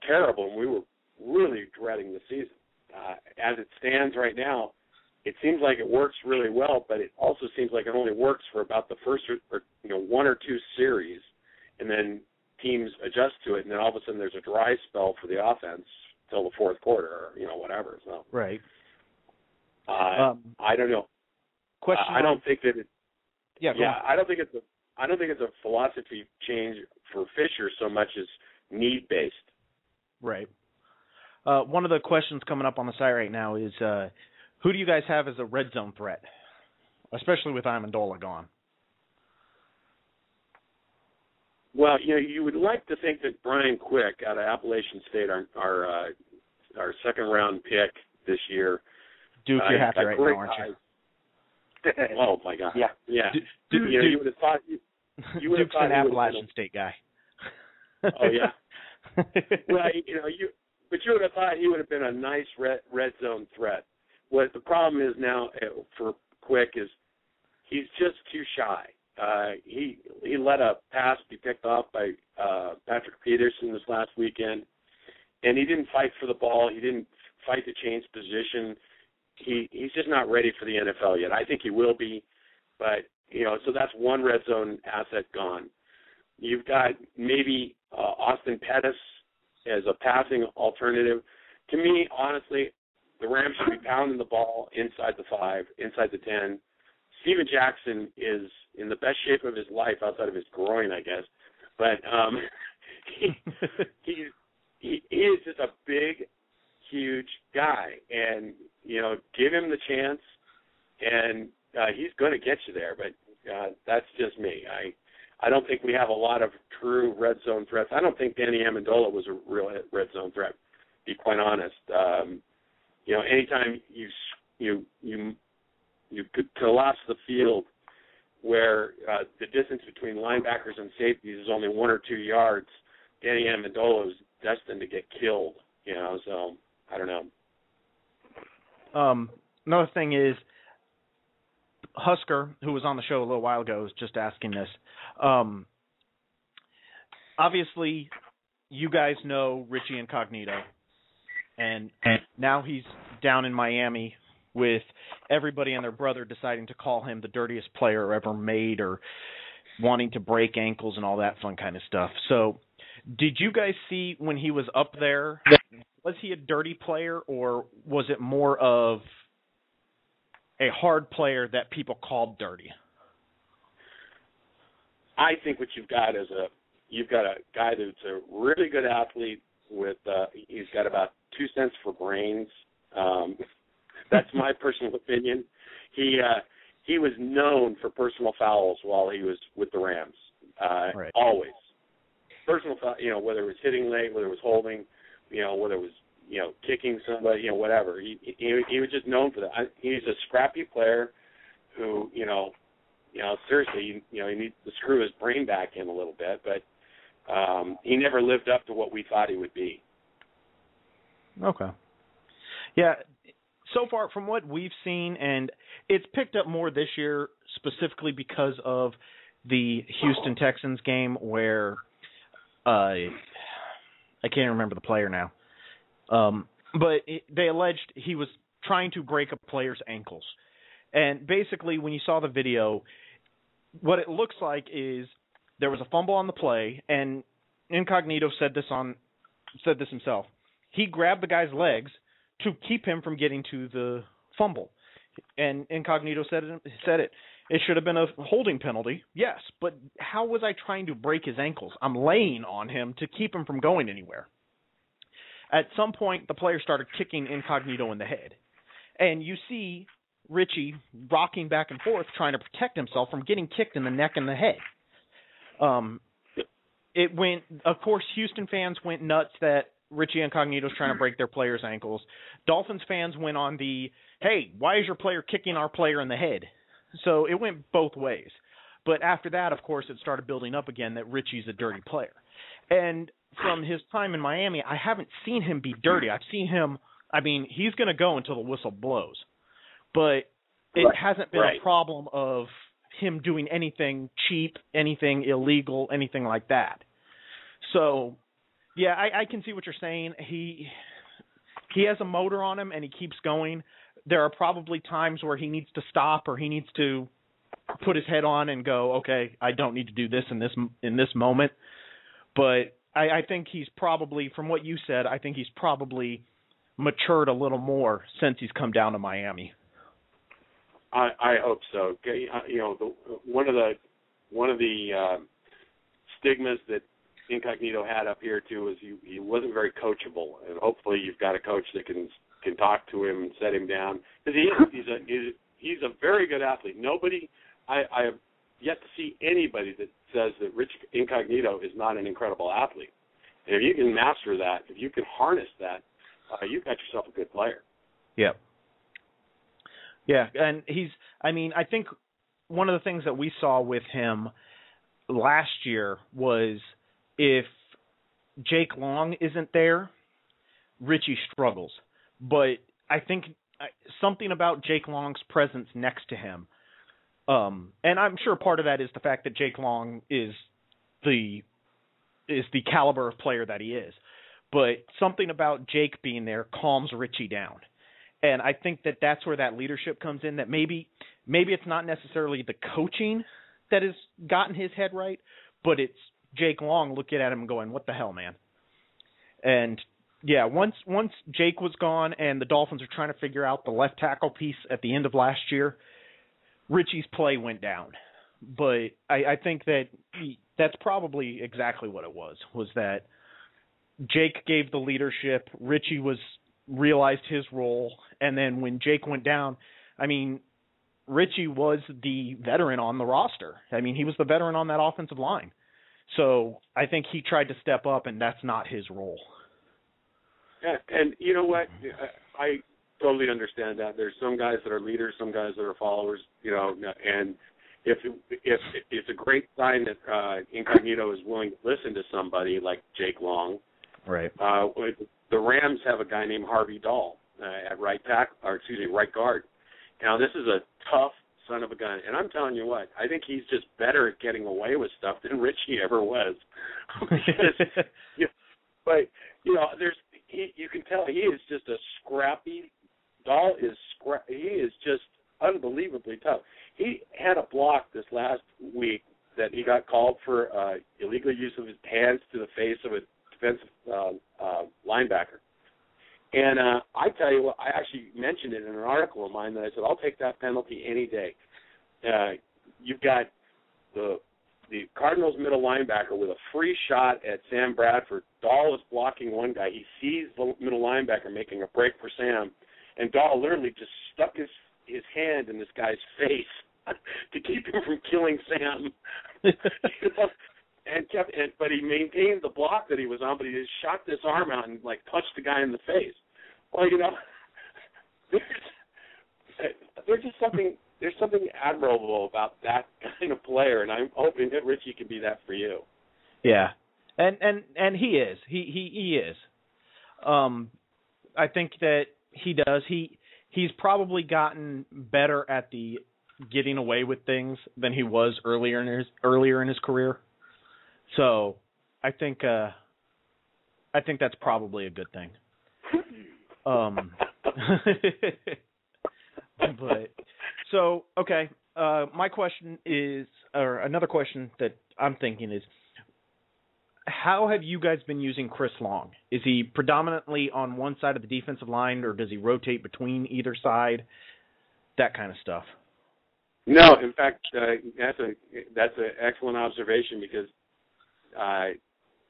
terrible, and we were really dreading the season. Uh, as it stands right now, it seems like it works really well, but it also seems like it only works for about the first or, or you know one or two series, and then teams adjust to it, and then all of a sudden there's a dry spell for the offense till the fourth quarter, or you know whatever. So right. Uh, um, I don't know. Question. Uh, I don't think that. It, yeah. Yeah. I don't think it's a. I don't think it's a philosophy change for Fisher so much as need based. Right. Uh, one of the questions coming up on the site right now is, uh, who do you guys have as a red zone threat, especially with Amendola gone? Well, you know, you would like to think that Brian Quick out of Appalachian State, our our, uh, our second round pick this year, Duke, uh, you're happy right now, aren't you? Oh my God! Yeah, yeah. Duke, Duke, you know, you would have thought you, you would have Duke's thought an Appalachian State guy. Oh yeah. Well, you know you. But you would have thought he would have been a nice red, red zone threat. What the problem is now for Quick is he's just too shy. Uh, he he let a pass be picked off by uh, Patrick Peterson this last weekend, and he didn't fight for the ball. He didn't fight to change position. He he's just not ready for the N F L yet. I think he will be, but you know, so that's one red zone asset gone. You've got maybe uh, Austin Pettis as a passing alternative. To me, honestly, the Rams should be pounding the ball inside the five, inside the ten. Steven Jackson is in the best shape of his life outside of his groin, I guess. But um, he, he, he, he is just a big, huge guy. And, you know, give him the chance, and uh, he's going to get you there. But uh, that's just me. I I don't think we have a lot of true red zone threats. I don't think Danny Amendola was a real red zone threat, to be quite honest. Um, you know, anytime you you you you could collapse the field where uh, the distance between linebackers and safeties is only one or two yards, Danny Amendola is destined to get killed. You know, so I don't know. Um, another thing is Husker, who was on the show a little while ago, was just asking this. Um, obviously, you guys know Richie Incognito, and now he's down in Miami with everybody and their brother deciding to call him the dirtiest player ever made or wanting to break ankles and all that fun kind of stuff. So did you guys see when he was up there, was he a dirty player or was it more of a hard player that people called dirty? I think what you've got is a, you've got a guy that's a really good athlete with, uh, he's got about two cents for brains. Um, That's my personal opinion. He uh, he was known for personal fouls while he was with the Rams, uh, right. always. Personal foul, you know, whether it was hitting late, whether it was holding, you know, whether it was, you know, kicking somebody, you know, whatever. He he, he was just known for that. I, he's a scrappy player who, you know, you know, seriously, you know, he needs to screw his brain back in a little bit, but um, he never lived up to what we thought he would be. Okay. Yeah. So far, from what we've seen, and it's picked up more this year specifically because of the Houston Texans game where uh, I can't remember the player now. Um, but it, they alleged he was trying to break a player's ankles. And basically, when you saw the video, what it looks like is there was a fumble on the play, and Incognito said this on said this himself. He grabbed the guy's legs to keep him from getting to the fumble. And Incognito said it, said it. It should have been a holding penalty, yes, but how was I trying to break his ankles? I'm laying on him to keep him from going anywhere. At some point, the player started kicking Incognito in the head. And you see Richie rocking back and forth trying to protect himself from getting kicked in the neck and the head. Um, it went, of course, Houston fans went nuts that Richie Incognito's trying to break their players' ankles. Dolphins fans went on the, hey, why is your player kicking our player in the head? So it went both ways. But after that, of course, it started building up again that Richie's a dirty player. And from his time in Miami, I haven't seen him be dirty. I've seen him, I mean, he's going to go until the whistle blows. But it right. hasn't been right. a problem of him doing anything cheap, anything illegal, anything like that. So yeah, I, I can see what you're saying. He he has a motor on him, and he keeps going. There are probably times where he needs to stop or he needs to put his head on and go, okay, I don't need to do this in this in this moment. But I, I think he's probably, from what you said, I think he's probably matured a little more since he's come down to Miami. I, I hope so. You know, the, one of the one of the uh, stigmas that Incognito had up here too is he, he wasn't very coachable, and hopefully you've got a coach that can can talk to him and set him down, because he is he's a he's a very good athlete. Nobody I, I have yet to see anybody that says that Rich Incognito is not an incredible athlete. And if you can master that, if you can harness that, uh, you've got yourself a good player. Yeah, yeah, and he's I mean I think one of the things that we saw with him last year was, if Jake Long isn't there, Richie struggles. But I think something about Jake Long's presence next to him, um, and I'm sure part of that is the fact that Jake Long is the is the caliber of player that he is. But something about Jake being there calms Richie down. And I think that that's where that leadership comes in, that maybe maybe it's not necessarily the coaching that has gotten his head right, but it's Jake Long looking at him and going, what the hell, man? And, yeah, once once Jake was gone and the Dolphins were trying to figure out the left tackle piece at the end of last year, Richie's play went down. But I, I think that he, that's probably exactly what it was, was that Jake gave the leadership, Richie was realized his role, and then when Jake went down, I mean, Richie was the veteran on the roster. I mean, he was the veteran on that offensive line. So I think he tried to step up, and that's not his role. Yeah, and you know what? I totally understand that. There's some guys that are leaders, some guys that are followers, you know, and if it, if it's a great sign that uh, Incognito is willing to listen to somebody like Jake Long. Right. Uh, the Rams have a guy named Harvey Dahl uh, at right tackle, or excuse me, right guard. Now this is a tough son of a gun, and I'm telling you what, I think he's just better at getting away with stuff than Richie ever was. Because, you know, but you know, there's he, you can tell he is just a scrappy. Dahl is scra- he is just unbelievably tough. He had a block this last week that he got called for uh, illegal use of his hands to the face of a defensive uh, uh, linebacker. And uh, I tell you what, I actually mentioned it in an article of mine that I said, I'll take that penalty any day. Uh, you've got the the Cardinals middle linebacker with a free shot at Sam Bradford. Dahl is blocking one guy. He sees the middle linebacker making a break for Sam, and Dahl literally just stuck his his hand in this guy's face to keep him from killing Sam. You know? And kept, and, but he maintained the block that he was on, but he just shot this arm out and, like, punched the guy in the face. Well, you know, there's, there's just something there's something admirable about that kind of player, and I'm hoping that Richie can be that for you. Yeah, and and, and he is. He, he he is. Um, I think that he does. He He's probably gotten better at the getting away with things than he was earlier in his earlier in his career. So, I think uh, I think that's probably a good thing. Um, but so okay, uh, my question is, or another question that I'm thinking is, how have you guys been using Chris Long? Is he predominantly on one side of the defensive line, or does he rotate between either side? That kind of stuff. No, in fact, uh, that's a that's an excellent observation because. Uh,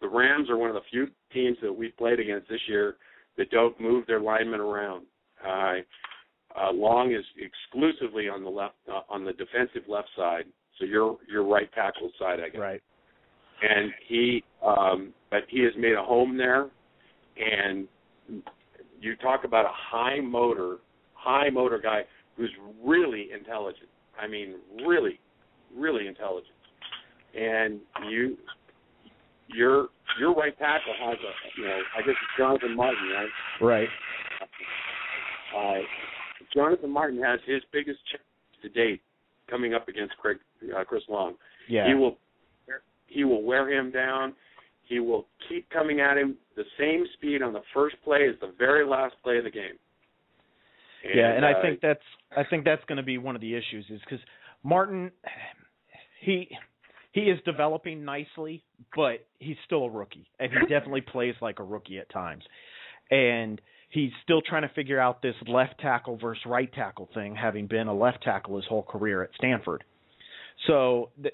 the Rams are one of the few teams that we've played against this year that don't move their linemen around. Uh, uh, Long is exclusively on the left, uh, on the defensive left side, so your your right tackle side, I guess. Right. And he, um, but he has made a home there. And you talk about a high motor, high motor guy who's really intelligent. I mean, really, really intelligent. And you. Your your right tackle has a, you know, I guess it's Jonathan Martin, right? Right. Uh, Jonathan Martin has his biggest challenge to date coming up against Craig, uh, Chris Long. Yeah. He will he will wear him down. He will keep coming at him the same speed on the first play as the very last play of the game. And, yeah, and uh, I think that's I think that's going to be one of the issues is because Martin, he. He is developing nicely, but he's still a rookie, and he definitely plays like a rookie at times. And he's still trying to figure out this left tackle versus right tackle thing, having been a left tackle his whole career at Stanford. So the,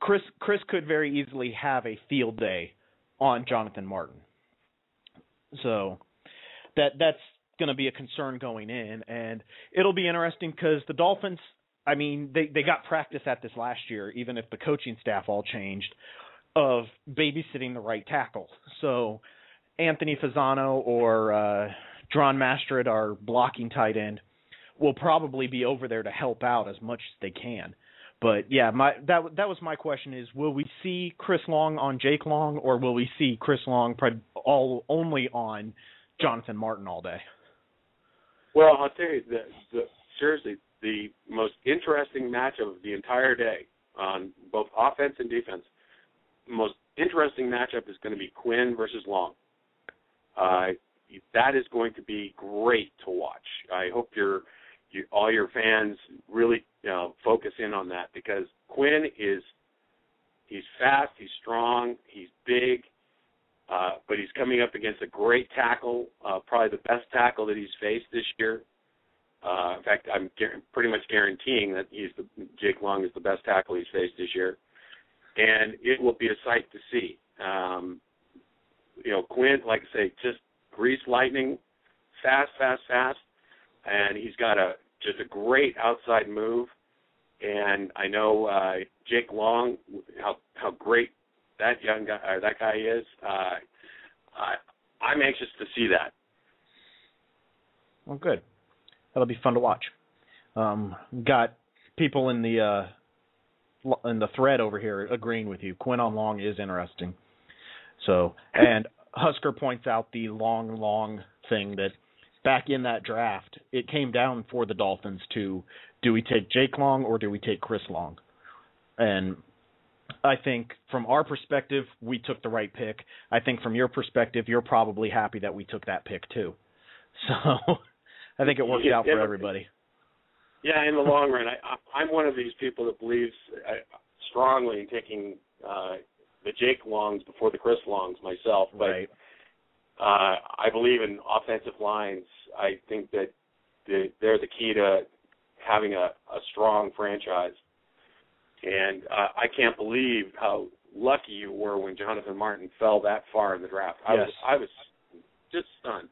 Chris Chris could very easily have a field day on Jonathan Martin. So that that's going to be a concern going in, and it'll be interesting because the Dolphins – I mean, they, they got practice at this last year, even if the coaching staff all changed, of babysitting the right tackle. So Anthony Fasano or uh, John Mastrid, our blocking tight end, will probably be over there to help out as much as they can. But, yeah, my that that was my question is, will we see Chris Long on Jake Long, or will we see Chris Long all only on Jonathan Martin all day? Well, I'll tell you, the, the, seriously, the most interesting matchup of the entire day on both offense and defense, the most interesting matchup is going to be Quinn versus Long. Uh, that is going to be great to watch. I hope your you, all your fans really you know, focus in on that because Quinn is he's fast, he's strong, he's big, uh, but he's coming up against a great tackle, uh, probably the best tackle that he's faced this year. Uh, in fact, I'm gu- pretty much guaranteeing that he's the, Jake Long is the best tackle he's faced this year, and it will be a sight to see. Um, you know, Quinn, like I say, just grease lightning, fast, fast, fast, and he's got a just a great outside move. And I know uh, Jake Long, how how great that young guy or that guy is. Uh, I, I'm anxious to see that. Well, good. That'll be fun to watch. Um, got people in the uh, in the thread over here agreeing with you. Quinnen Long is interesting. So, and Husker points out the long, long thing that back in that draft, it came down for the Dolphins to, do we take Jake Long or do we take Chris Long? And I think from our perspective, we took the right pick. I think from your perspective, you're probably happy that we took that pick too. So I think it worked yeah, out for everybody. Yeah, in the long run, I, I'm one of these people that believes strongly in taking uh, the Jake Longs before the Chris Longs myself. But right. uh, I believe in offensive lines. I think that the, they're the key to having a, a strong franchise. And uh, I can't believe how lucky you were when Jonathan Martin fell that far in the draft. I, yes. was, I was just stunned.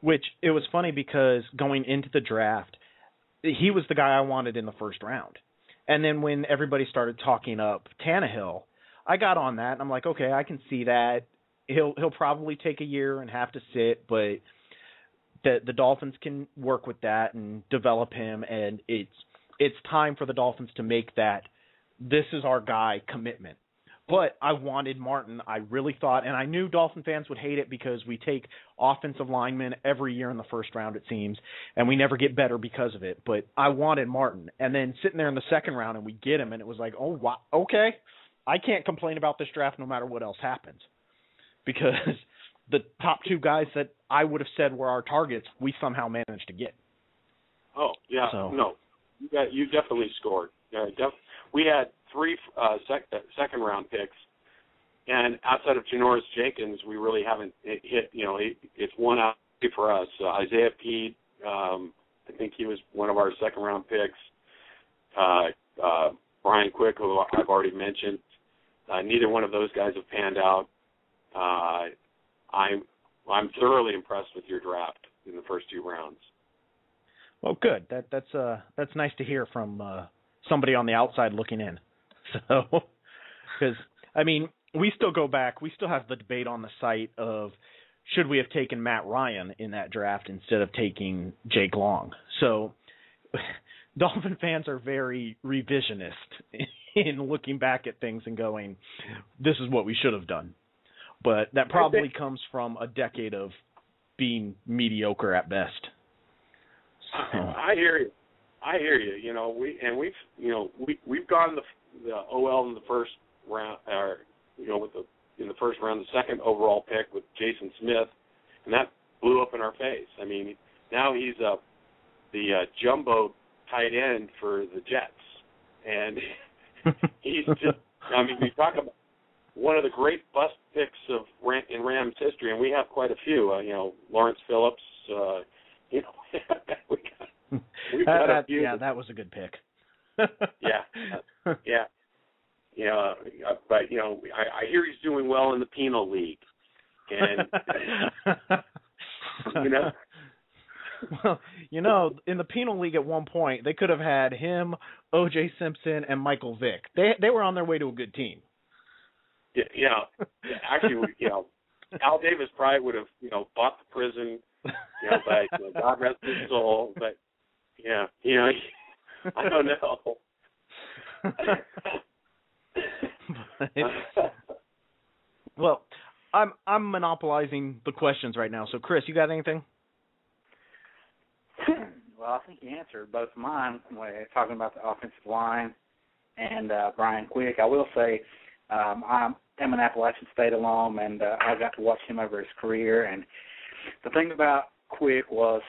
Which, it was funny because going into the draft, he was the guy I wanted in the first round. And then when everybody started talking up Tannehill, I got on that, and I'm like, okay, I can see that. He'll he'll probably take a year and have to sit, but the, the Dolphins can work with that and develop him, and it's it's time for the Dolphins to make that this is our guy commitment. But I wanted Martin. I really thought, and I knew Dolphin fans would hate it because we take offensive linemen every year in the first round, it seems, and we never get better because of it. But I wanted Martin. And then sitting there in the second round and we get him, and it was like, oh, wow, okay, I can't complain about this draft no matter what else happens. Because the top two guys that I would have said were our targets, we somehow managed to get. Oh, yeah, so. no. You, got, you definitely scored. Yeah, def- we had three uh, sec- second round picks, and outside of Janoris Jenkins, we really haven't hit, you know, it, it's one out for us. Uh, Isaiah Peed, um, I think he was one of our second round picks. Uh, uh, Brian Quick, who I've already mentioned. Uh, neither one of those guys have panned out. Uh, I'm, I'm thoroughly impressed with your draft in the first two rounds. Well, good. That, that's, uh, that's nice to hear from, uh, somebody on the outside looking in. So, because, I mean, we still go back. We still have the debate on the site of should we have taken Matt Ryan in that draft instead of taking Jake Long. So Dolphin fans are very revisionist in looking back at things and going, this is what we should have done. But that probably think- comes from a decade of being mediocre at best. So. I hear you. I hear you. You know, we and we've you know we we've gone the the O L in the first round, or you know, with the in the first round, the second overall pick with Jason Smith, and that blew up in our face. I mean, now he's a the uh, jumbo tight end for the Jets, and he's just. I mean, we talk about one of the great bust picks of Ram, in Rams history, and we have quite a few. Uh, you know, Lawrence Phillips. Uh, you know, we got. We've got that, a few. Yeah, that was a good pick. yeah, yeah, yeah. But you know, I, I hear he's doing well in the penal league, and you know, well, you know, in the penal league at one point they could have had him, O J Simpson, and Michael Vick. They they were on their way to a good team. Yeah, you know, actually, you know, Al Davis probably would have you know bought the prison. You know, but you know, God rest his soul. But yeah, you know, I don't know. But, well, I'm I'm monopolizing the questions right now. So, Chris, you got anything? Well, I think you answered both mine when talking about the offensive line and uh, Brian Quick. I will say um, I'm, I'm an Appalachian State alum, and uh, I got to watch him over his career. And the thing about Quick was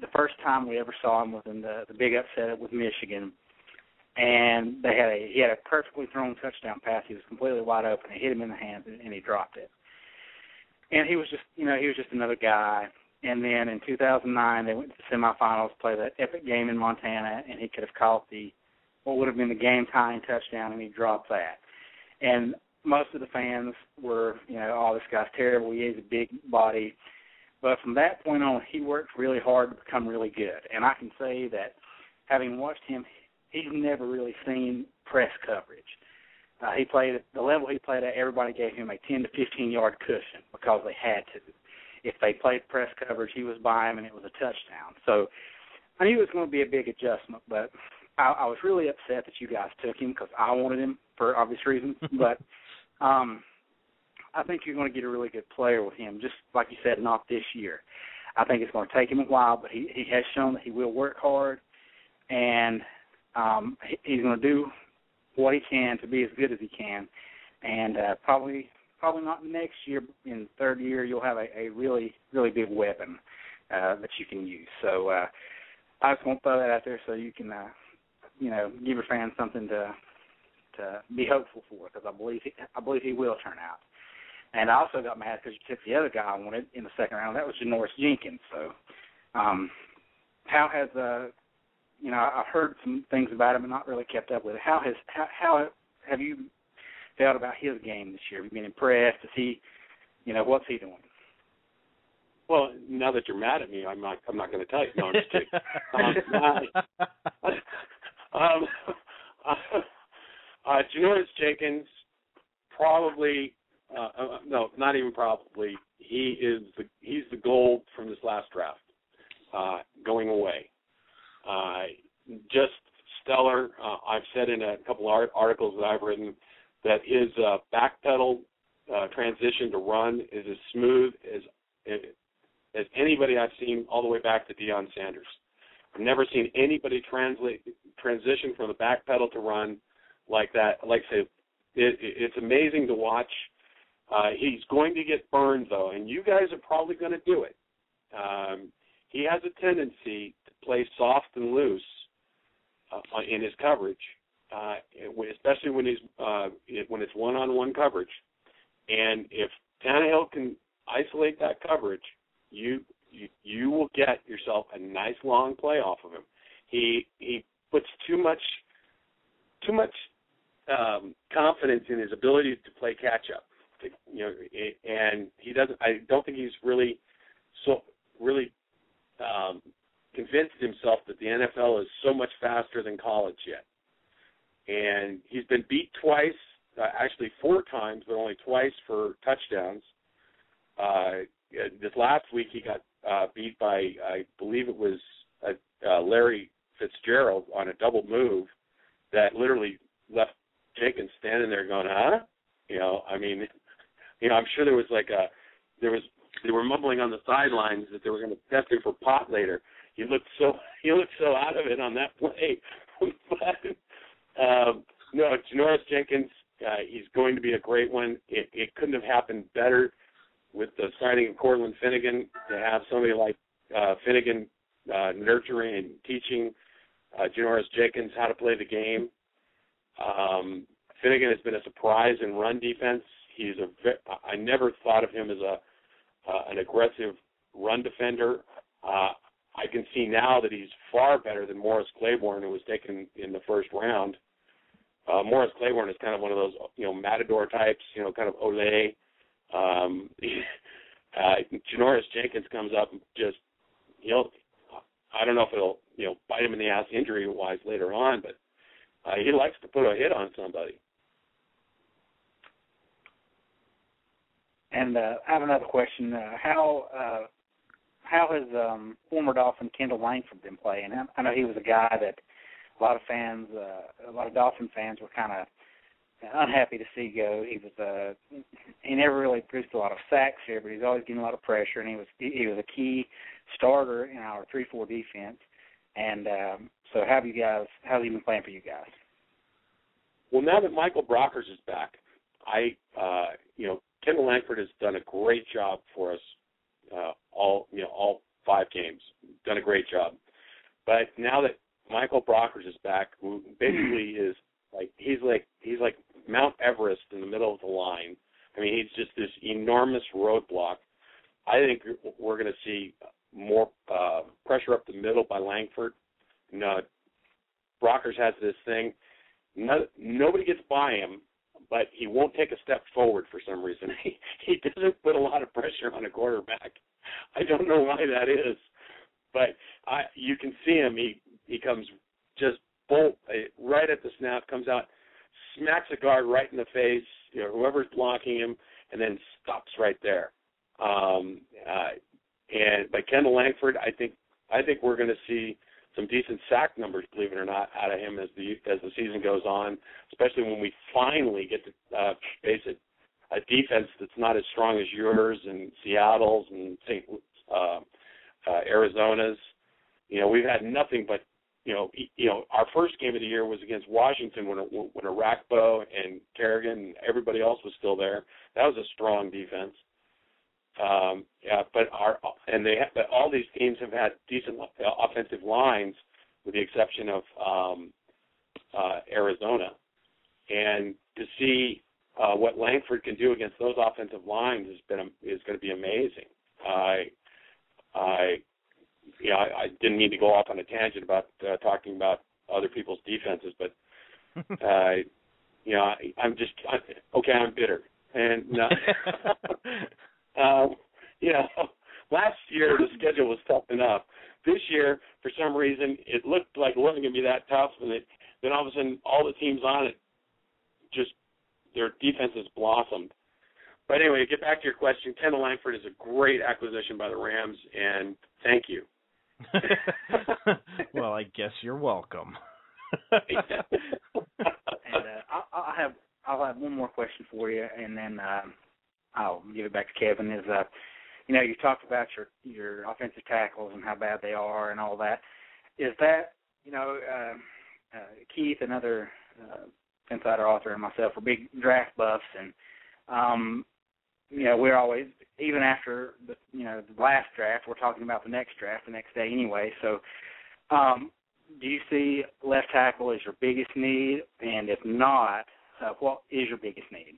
the first time we ever saw him was in the, the big upset with Michigan, and they had a, he had a perfectly thrown touchdown pass. He was completely wide open. It hit him in the hands, and he dropped it. And he was just, you know, he was just another guy. And then in two thousand nine, they went to the semifinals, played that epic game in Montana, and he could have caught the what would have been the game-tying touchdown, and he dropped that. And most of the fans were, you know, oh, this guy's terrible. He is a big body. But from that point on, he worked really hard to become really good. And I can say that having watched him, he's never really seen press coverage. Uh, he played at the level he played at, everybody gave him a ten to fifteen-yard cushion because they had to. If they played press coverage, he was by him, and it was a touchdown. So I knew it was going to be a big adjustment, but I, I was really upset that you guys took him because I wanted him for obvious reasons. But um, I think you're going to get a really good player with him, just like you said, not this year. I think it's going to take him a while, but he, he has shown that he will work hard, and um, he, he's going to do what he can to be as good as he can. And uh, probably probably not next year, but in the third year, you'll have a, a really, really big weapon uh, that you can use. So uh, I just want to throw that out there so you can, uh, you know, give your fans something to to be hopeful for, because I believe he, I believe he will turn out. And I also got mad because you took the other guy I wanted in the second round. That was Janoris Jenkins. So um, how has, uh, you know, I've heard some things about him and not really kept up with it. How has how, how have you felt about his game this year? Have you been impressed? Is he, you know, what's he doing? Well, now that you're mad at me, I'm not, I'm not going to tell you. No, I'm just kidding. um, I, um, uh, uh, Janoris Jenkins probably – Uh, uh, no, not even probably. He is the he's the gold from this last draft, uh, going away. Uh, just stellar. Uh, I've said in a couple of art- articles that I've written that his uh, backpedal uh, transition to run is as smooth as as anybody I've seen all the way back to Deion Sanders. I've never seen anybody translate transition from the backpedal to run like that. Like say, it, it, it's amazing to watch. Uh, he's going to get burned, though, and you guys are probably going to do it. Um, he has a tendency to play soft and loose uh, in his coverage, uh, especially when he's uh, when it's one-on-one coverage. And if Tannehill can isolate that coverage, you you, you will get yourself a nice long play off of him. He he puts too much too much um, confidence in his ability to play catch-up. To, you know, and he doesn't. I don't think he's really, so really, um, convinced himself that the N F L is so much faster than college yet. And he's been beat twice, uh, actually four times, but only twice for touchdowns. Uh, this last week he got uh, beat by, I believe it was a, uh, Larry Fitzgerald on a double move that literally left Jenkins standing there going, "Huh?" You know, I mean. You know, I'm sure there was like a, there was, they were mumbling on the sidelines that they were going to test him for pot later. He looked so, he looked so out of it on that play. But, um, no, Janoris Jenkins, uh, he's going to be a great one. It, it couldn't have happened better with the signing of Cortland Finnegan, to have somebody like uh, Finnegan uh, nurturing and teaching uh, Janoris Jenkins how to play the game. Um, Finnegan has been a surprise in run defense. He's a. I never thought of him as a uh, an aggressive run defender. Uh, I can see now that he's far better than Morris Claiborne, who was taken in the first round. Uh, Morris Claiborne is kind of one of those, you know, matador types, you know, kind of ole. Um, uh, Janoris Jenkins comes up and just, you know, I don't know if it'll, you know, bite him in the ass injury wise later on, but uh, he likes to put a hit on somebody. And uh, I have another question. Uh, how uh, how has um, former Dolphin Kendall Langford been playing? I know he was a guy that a lot of fans, uh, a lot of Dolphin fans were kind of unhappy to see go. He was uh, he never really produced a lot of sacks here, but he's always getting a lot of pressure, and he was he was a key starter in our three four defense. And um, so, how have you guys? How's he been playing for you guys? Well, now that Michael Brockers is back, I uh, you know. Kendall Langford has done a great job for us uh, all, you know, all five games. Done a great job. But now that Michael Brockers is back, who basically is like he's like he's like Mount Everest in the middle of the line. I mean, he's just this enormous roadblock. I think we're going to see more uh, pressure up the middle by Langford. You know, Brockers has this thing. No, nobody gets by him, but he won't take a step forward for some reason. He, he doesn't put a lot of pressure on a quarterback. I don't know why that is, but I, you can see him. He, he comes just bolt right at the snap, comes out, smacks a guard right in the face, you know, whoever's blocking him, and then stops right there. Um, uh, and by Kendall Langford, I think I think we're going to see some decent sack numbers, believe it or not, out of him as the as the season goes on, especially when we finally get to uh, face it, a defense that's not as strong as yours and Seattle's and Saint Uh, uh, Arizona's. You know, we've had nothing but, you know, e- you know, our first game of the year was against Washington when when Arakpo and Kerrigan and everybody else was still there. That was a strong defense. Um, yeah, but our and they have, but all these teams have had decent offensive lines, with the exception of um, uh, Arizona. And to see uh, what Langford can do against those offensive lines has been is going to be amazing. I, I, you know, I, I didn't mean to go off on a tangent about uh, talking about other people's defenses, but uh, you know, I, I'm just I'm, okay. I'm bitter, and uh, uh, you know, last year the schedule was tough enough. This year, for some reason, it looked like it wasn't going to be that tough, and it, then all of a sudden, all the teams on it just their defenses blossomed. But anyway, to get back to your question, Kendall Langford is a great acquisition by the Rams, and thank you. Well, I guess you're welcome. and uh, I'll, I'll have I'll have one more question for you, and then uh, I'll give it back to Kevin. Is uh, you know, you talked about your your offensive tackles and how bad they are and all that. Is that you know uh, uh, Keith, another uh, Phinsider author, and myself are big draft buffs and. Um, you know, we're always, even after, the, you know, the last draft, we're talking about the next draft the next day anyway. So um, do you see left tackle as your biggest need? And if not, uh, what is your biggest need?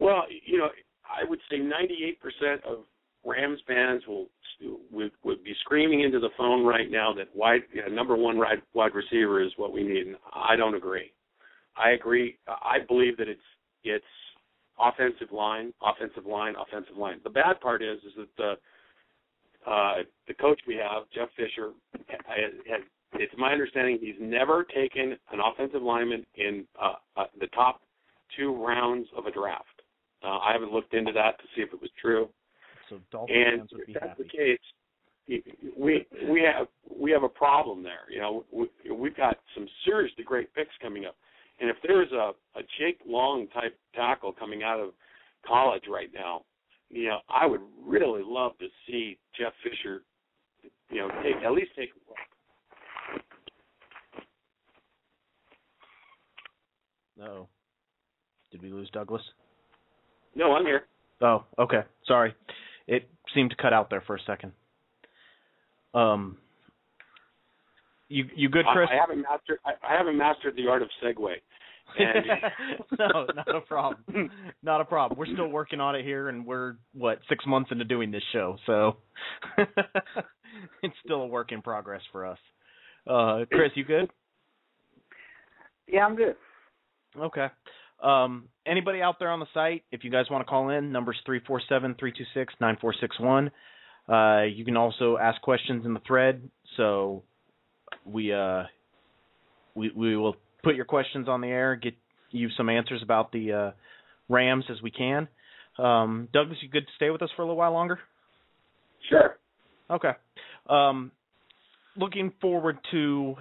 Well, you know, I would say ninety-eight percent of Rams fans will would, would be screaming into the phone right now that wide, you know, number one wide, wide receiver is what we need. And I don't agree. I agree. I believe that it's, It's offensive line, offensive line, offensive line. The bad part is, is that the uh, the coach we have, Jeff Fisher, has, has, it's my understanding he's never taken an offensive lineman in uh, uh, the top two rounds of a draft. Uh, I haven't looked into that to see if it was true. So Dolphins and would be if that's happy. The case, we we have we have a problem there. You know, we, we've got some seriously great picks coming up. And if there's a, a Jake Long type tackle coming out of college right now, you know, I would really love to see Jeff Fisher, you know, take, at least take a look. Uh-oh. Did we lose Douglas? No, I'm here. Oh, okay. Sorry. It seemed to cut out there for a second. Um. You you good, Chris? I, I haven't mastered I, I haven't mastered the art of segue. And... no, not a problem. Not a problem. We're still working on it here, and we're what six months into doing this show, so it's still a work in progress for us. Uh, Chris, you good? Yeah, I'm good. Okay. Um, anybody out there on the site, if you guys want to call in, number's three four seven, three two six, nine four six one. Uh, you can also ask questions in the thread, so. We uh we we will put your questions on the air, get you some answers about the uh, Rams as we can. Um, Douglas, you good to stay with us for a little while longer? Sure. Okay. Um, looking forward to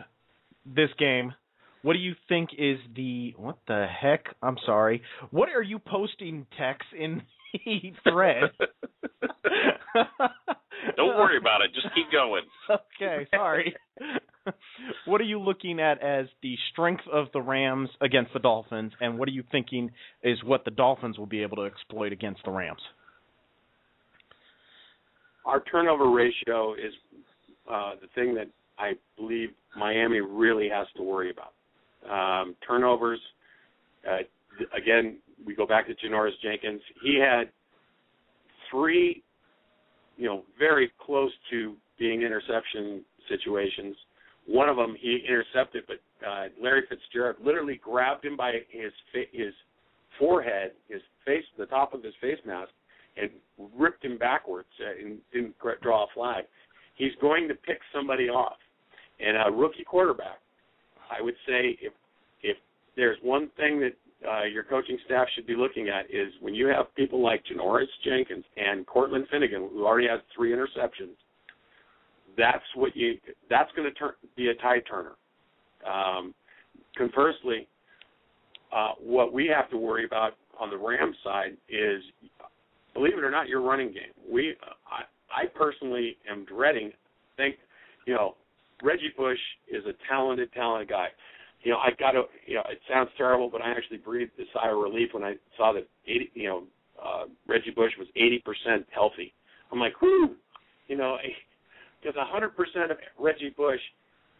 this game. What do you think is the what the heck? I'm sorry. What are you posting texts in the thread? Don't worry about it. Just keep going. Okay. Sorry. What are you looking at as the strength of the Rams against the Dolphins, and what are you thinking is what the Dolphins will be able to exploit against the Rams? Our turnover ratio is uh, the thing that I believe Miami really has to worry about. Um, turnovers, uh, again, we go back to Janoris Jenkins. He had three, you know, very close to being interception situations. One of them he intercepted, but uh, Larry Fitzgerald literally grabbed him by his fa- his forehead, his face, the top of his face mask, and ripped him backwards and didn't draw a flag. He's going to pick somebody off, and a rookie quarterback. I would say if if there's one thing that uh, your coaching staff should be looking at is when you have people like Janoris Jenkins and Cortland Finnegan, who already has three interceptions. that's what you that's going to turn, be a tide turner. Um, conversely, uh, what we have to worry about on the Rams side is, believe it or not, your running game. We I, I personally am dreading. Think you know Reggie Bush is a talented, talented guy. You know, I got to, you know, it sounds terrible, but I actually breathed a sigh of relief when I saw that, eighty, you know, uh, Reggie Bush was eighty percent healthy. I'm like, whoo, you know, because one hundred percent of Reggie Bush,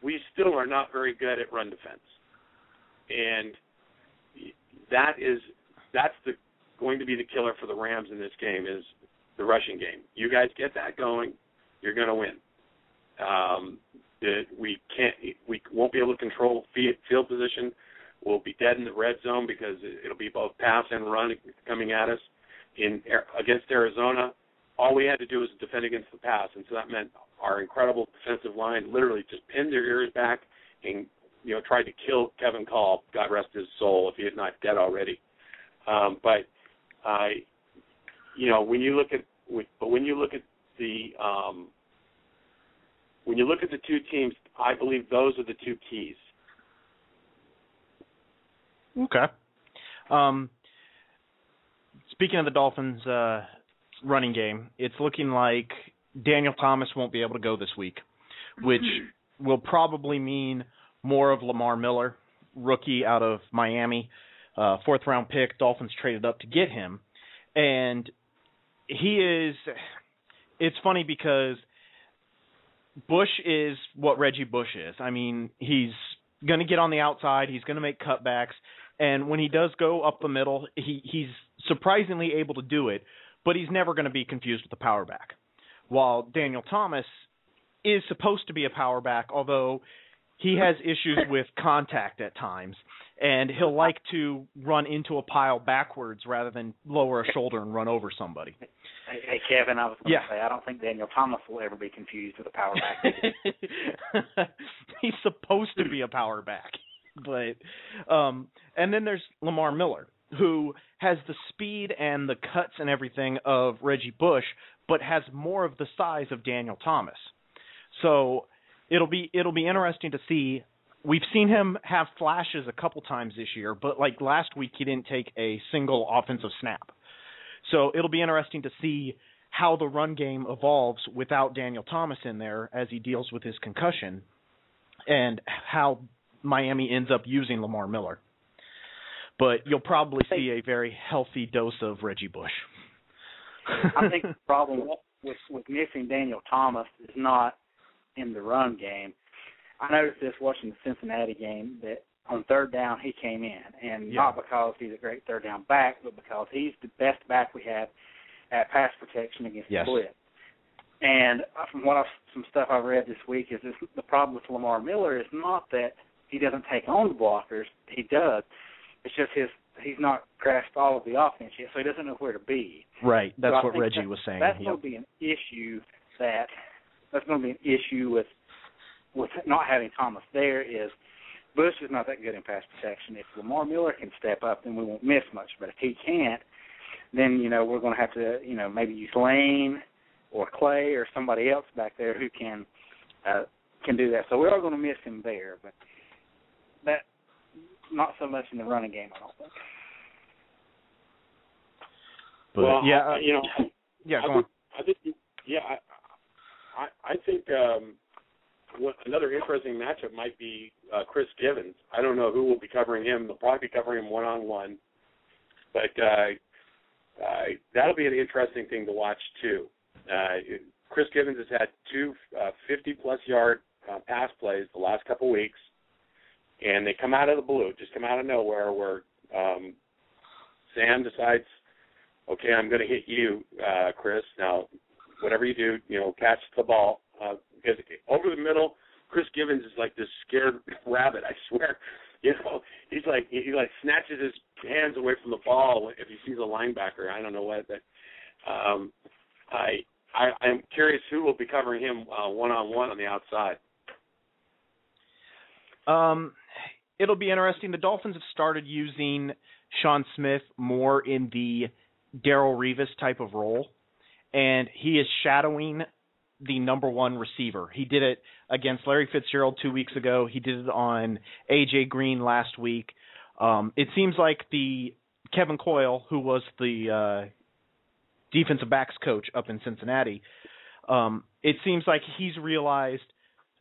we still are not very good at run defense. And that is, that's the going to be the killer for the Rams in this game is the rushing game. You guys get that going, you're going to win. Um, that we can't, we won't be able to control field position. We'll be dead in the red zone because it'll be both pass and run coming at us. In against Arizona, all we had to do was defend against the pass, and so that meant our incredible defensive line literally just pinned their ears back and you know tried to kill Kevin Call. God rest his soul, if he is not dead already. Um, but I, uh, you know, when you look at, but when you look at the um, When you look at the two teams, I believe those are the two keys. Okay. Um, speaking of the Dolphins' uh, running game, it's looking like Daniel Thomas won't be able to go this week, which will probably mean more of Lamar Miller, rookie out of Miami, uh, fourth-round pick. Dolphins traded up to get him. And he is – it's funny because – Bush is what Reggie Bush is. I mean, he's going to get on the outside. He's going to make cutbacks. And when he does go up the middle, he, he's surprisingly able to do it, but he's never going to be confused with a power back. While Daniel Thomas is supposed to be a power back, although he has issues with contact at times, and he'll like to run into a pile backwards rather than lower a shoulder and run over somebody. Hey, hey, Kevin, I was going to yeah. say, I don't think Daniel Thomas will ever be confused with a power back. He's supposed to be a power back. But, um, and then there's Lamar Miller, who has the speed and the cuts and everything of Reggie Bush, but has more of the size of Daniel Thomas. So it'll be it'll be interesting to see. We've seen him have flashes a couple times this year, but like last week he didn't take a single offensive snap. So it'll be interesting to see how the run game evolves without Daniel Thomas in there as he deals with his concussion and how Miami ends up using Lamar Miller. But you'll probably see a very healthy dose of Reggie Bush. I think the problem with, with missing Daniel Thomas is not in the run game. I noticed this watching the Cincinnati game that on third down, he came in, and yeah. not because he's a great third down back, but because he's the best back we have at pass protection against yes. the blitz. And from what I've, some stuff I've read this week is this, the problem with Lamar Miller is not that he doesn't take on the blockers; he does. It's just his he's not grasped all of the offense yet, so he doesn't know where to be. Right. That's so what Reggie that, was saying. That's yep. going to be an issue. That that's going to be an issue with with not having Thomas there is. Bush is not that good in pass protection. If Lamar Miller can step up, then we won't miss much. But if he can't, then, you know, we're going to have to, you know, maybe use Lane or Clay or somebody else back there who can uh, can do that. So we are going to miss him there. But that not so much in the running game, I don't think. But, well, yeah, I, you know, yeah, I, go I, on. Think, I think, yeah, I, I, I think. Um, Another interesting matchup might be uh, Chris Givens. I don't know who will be covering him. They'll probably be covering him one-on-one. But uh, uh, that'll be an interesting thing to watch, too. Uh, Chris Givens has had two uh, fifty-plus-yard uh, pass plays the last couple weeks, and they come out of the blue, just come out of nowhere, where um, Sam decides, okay, I'm going to hit you, uh, Chris. Now, whatever you do, you know, catch the ball. Uh, because over the middle, Chris Givens is like this scared rabbit, I swear. You know, he's like he like snatches his hands away from the ball if he sees a linebacker. I don't know what. But, um, I, I I'm curious who will be covering him uh, one-on-one on the outside. Um, it'll be interesting. The Dolphins have started using Sean Smith more in the Darrelle Revis type of role, and he is shadowing the number one receiver. He did it against Larry Fitzgerald two weeks ago. He did it on A J Green last week. Um, it seems like the Kevin Coyle, who was the uh, defensive backs coach up in Cincinnati, um, it seems like he's realized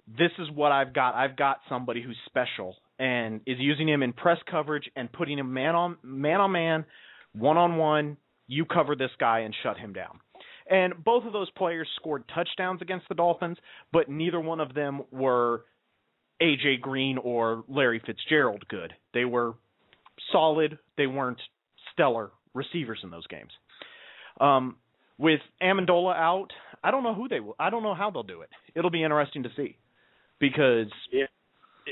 this is what I've got. I've got somebody who's special, and is using him in press coverage and putting him man on man on man, one on one. You cover this guy and shut him down. And both of those players scored touchdowns against the Dolphins, but neither one of them were A J Green or Larry Fitzgerald good. They were solid. They weren't stellar receivers in those games. Um, with Amendola out, I don't know who they will. I don't know how they'll do it. It'll be interesting to see because yeah.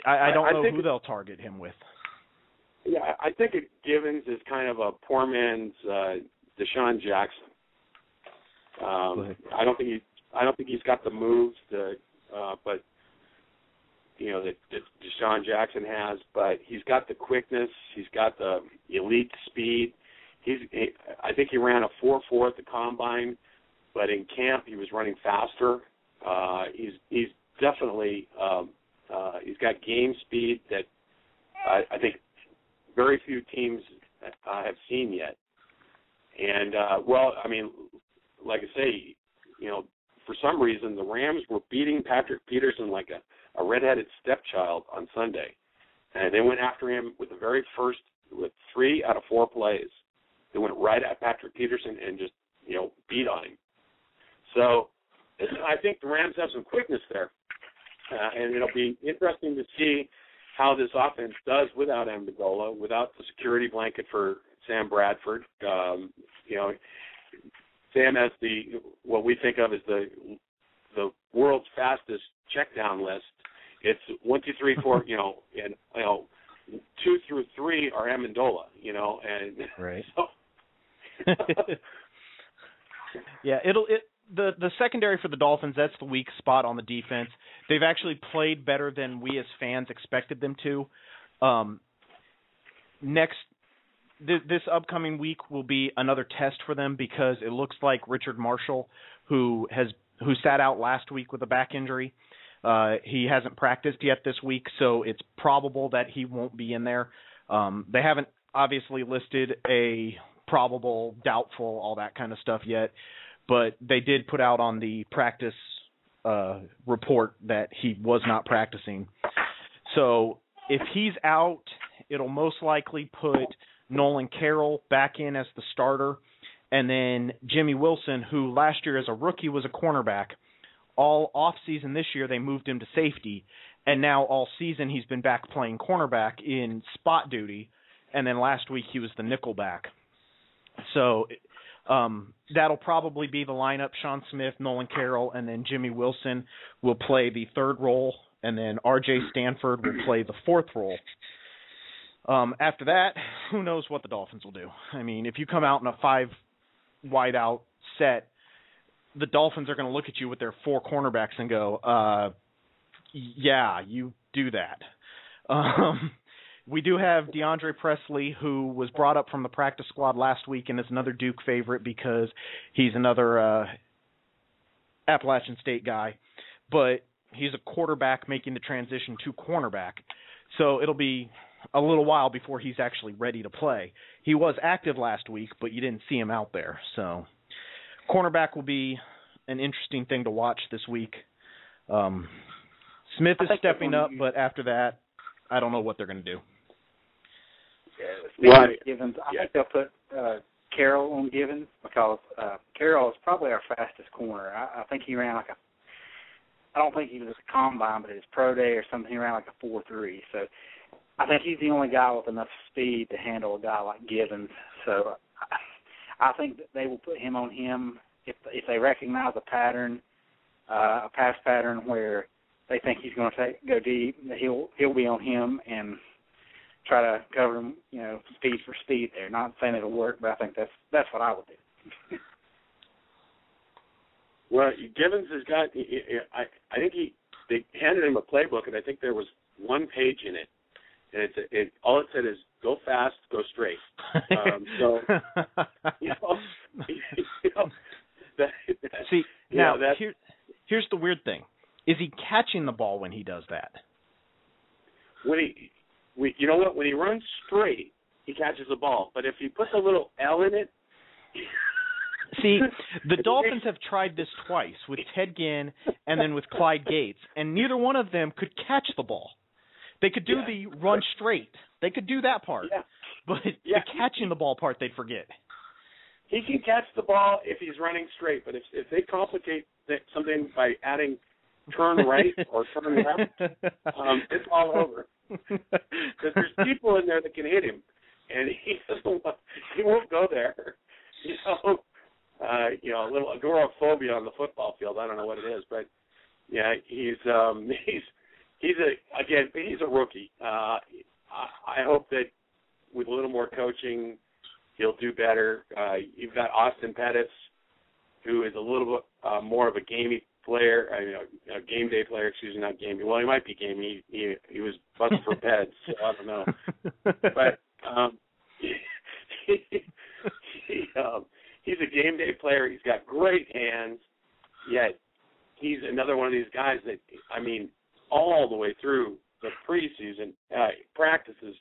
I, I don't I, I know who they'll target him with. Yeah, I think it, Givens is kind of a poor man's uh, Deshaun Jackson. Um, I don't think he, I don't think he's got the moves that, uh, but you know that, that Deshaun Jackson has. But he's got the quickness. He's got the elite speed. He's. He, I think he ran a four four at the combine, but in camp he was running faster. Uh, he's he's definitely um, uh, he's got game speed that I, I think very few teams uh, have seen yet. And uh, well, I mean. Like I say, you know, for some reason the Rams were beating Patrick Peterson like a, a redheaded stepchild on Sunday, and they went after him with the very first with three out of four plays. They went right at Patrick Peterson and just you know beat on him. So I think the Rams have some quickness there, uh, and it'll be interesting to see how this offense does without Amendola, without the security blanket for Sam Bradford. Um, you know. Sam has the what we think of as the the world's fastest checkdown list. It's one, two, three, four. You know, and you know, two through three are Amendola. You know, and right. So. yeah, it'll it the the secondary for the Dolphins. That's the weak spot on the defense. They've actually played better than we as fans expected them to. Um, next. This upcoming week will be another test for them because it looks like Richard Marshall, who has who sat out last week with a back injury, uh, he hasn't practiced yet this week, so it's probable that he won't be in there. Um, they haven't obviously listed a probable, doubtful, all that kind of stuff yet, but they did put out on the practice uh, report that he was not practicing. So if he's out, it'll most likely put – Nolan Carroll back in as the starter, and then Jimmy Wilson, who last year as a rookie was a cornerback. All offseason this year they moved him to safety, and now all season he's been back playing cornerback in spot duty, and then last week he was the nickelback. So um, that'll probably be the lineup. Sean Smith, Nolan Carroll, and then Jimmy Wilson will play the third role, and then R J Stanford will play the fourth role. Um, after that, who knows what the Dolphins will do. I mean, if you come out in a five wideout set, the Dolphins are going to look at you with their four cornerbacks and go, uh, yeah, you do that. Um, we do have DeAndre Presley, who was brought up from the practice squad last week and is another Duke favorite because he's another uh, Appalachian State guy. But he's a quarterback making the transition to cornerback. So it'll be a little while before he's actually ready to play. He was active last week, but you didn't see him out there. So cornerback will be an interesting thing to watch this week. Um, Smith is stepping up, but after that, I don't know what they're going to do. Yeah, well, Givens, I yeah. think they'll put uh, Carroll on Givens because uh, Carroll is probably our fastest corner. I, I think he ran like a – I don't think he was a combine, but it was pro day or something. He ran like a four three, so – I think he's the only guy with enough speed to handle a guy like Givens. So I think that they will put him on him if if they recognize a pattern, uh, a pass pattern where they think he's going to take, go deep. He'll he'll be on him and try to cover him, you know, speed for speed there. Not saying it'll work, but I think that's that's what I would do. Well, Givens has got. I I think he they handed him a playbook, and I think there was one page in it. And it's, it, all it said is, go fast, go straight. Um, so, you know, you know that, that, See, you now, know, that, here, here's weird thing. Is he catching the ball when he does that? When he, we, you know what? When he runs straight, he catches the ball. But if he puts a little L in it. See, the Dolphins have tried this twice with Ted Ginn and then with Clyde Gates, and neither one of them could catch the ball. They could do yeah. the run straight. They could do that part. Yeah. But yeah. the catching the ball part, they'd forget. He can catch the ball if he's running straight, but if if they complicate something by adding turn right or turn left, um, it's all over. Because there's people in there that can hit him, and he doesn't want, he won't go there. You know, uh, you know, a little agoraphobia on the football field. I don't know what it is, but yeah, he's um, he's he's a again he's a rookie. Uh, I, I hope that with a little more coaching, he'll do better. Uh, you've got Austin Pettis, who is a little bit uh, more of a gamey player, I mean, a, a game day player, excuse me, not gamey. Well, he might be gamey. He, he, he was busted for peds, so I don't know. But um, he, he, um, he's a game day player. He's got great hands, yet he's another one of these guys that, I mean, all the way through the preseason uh, practices,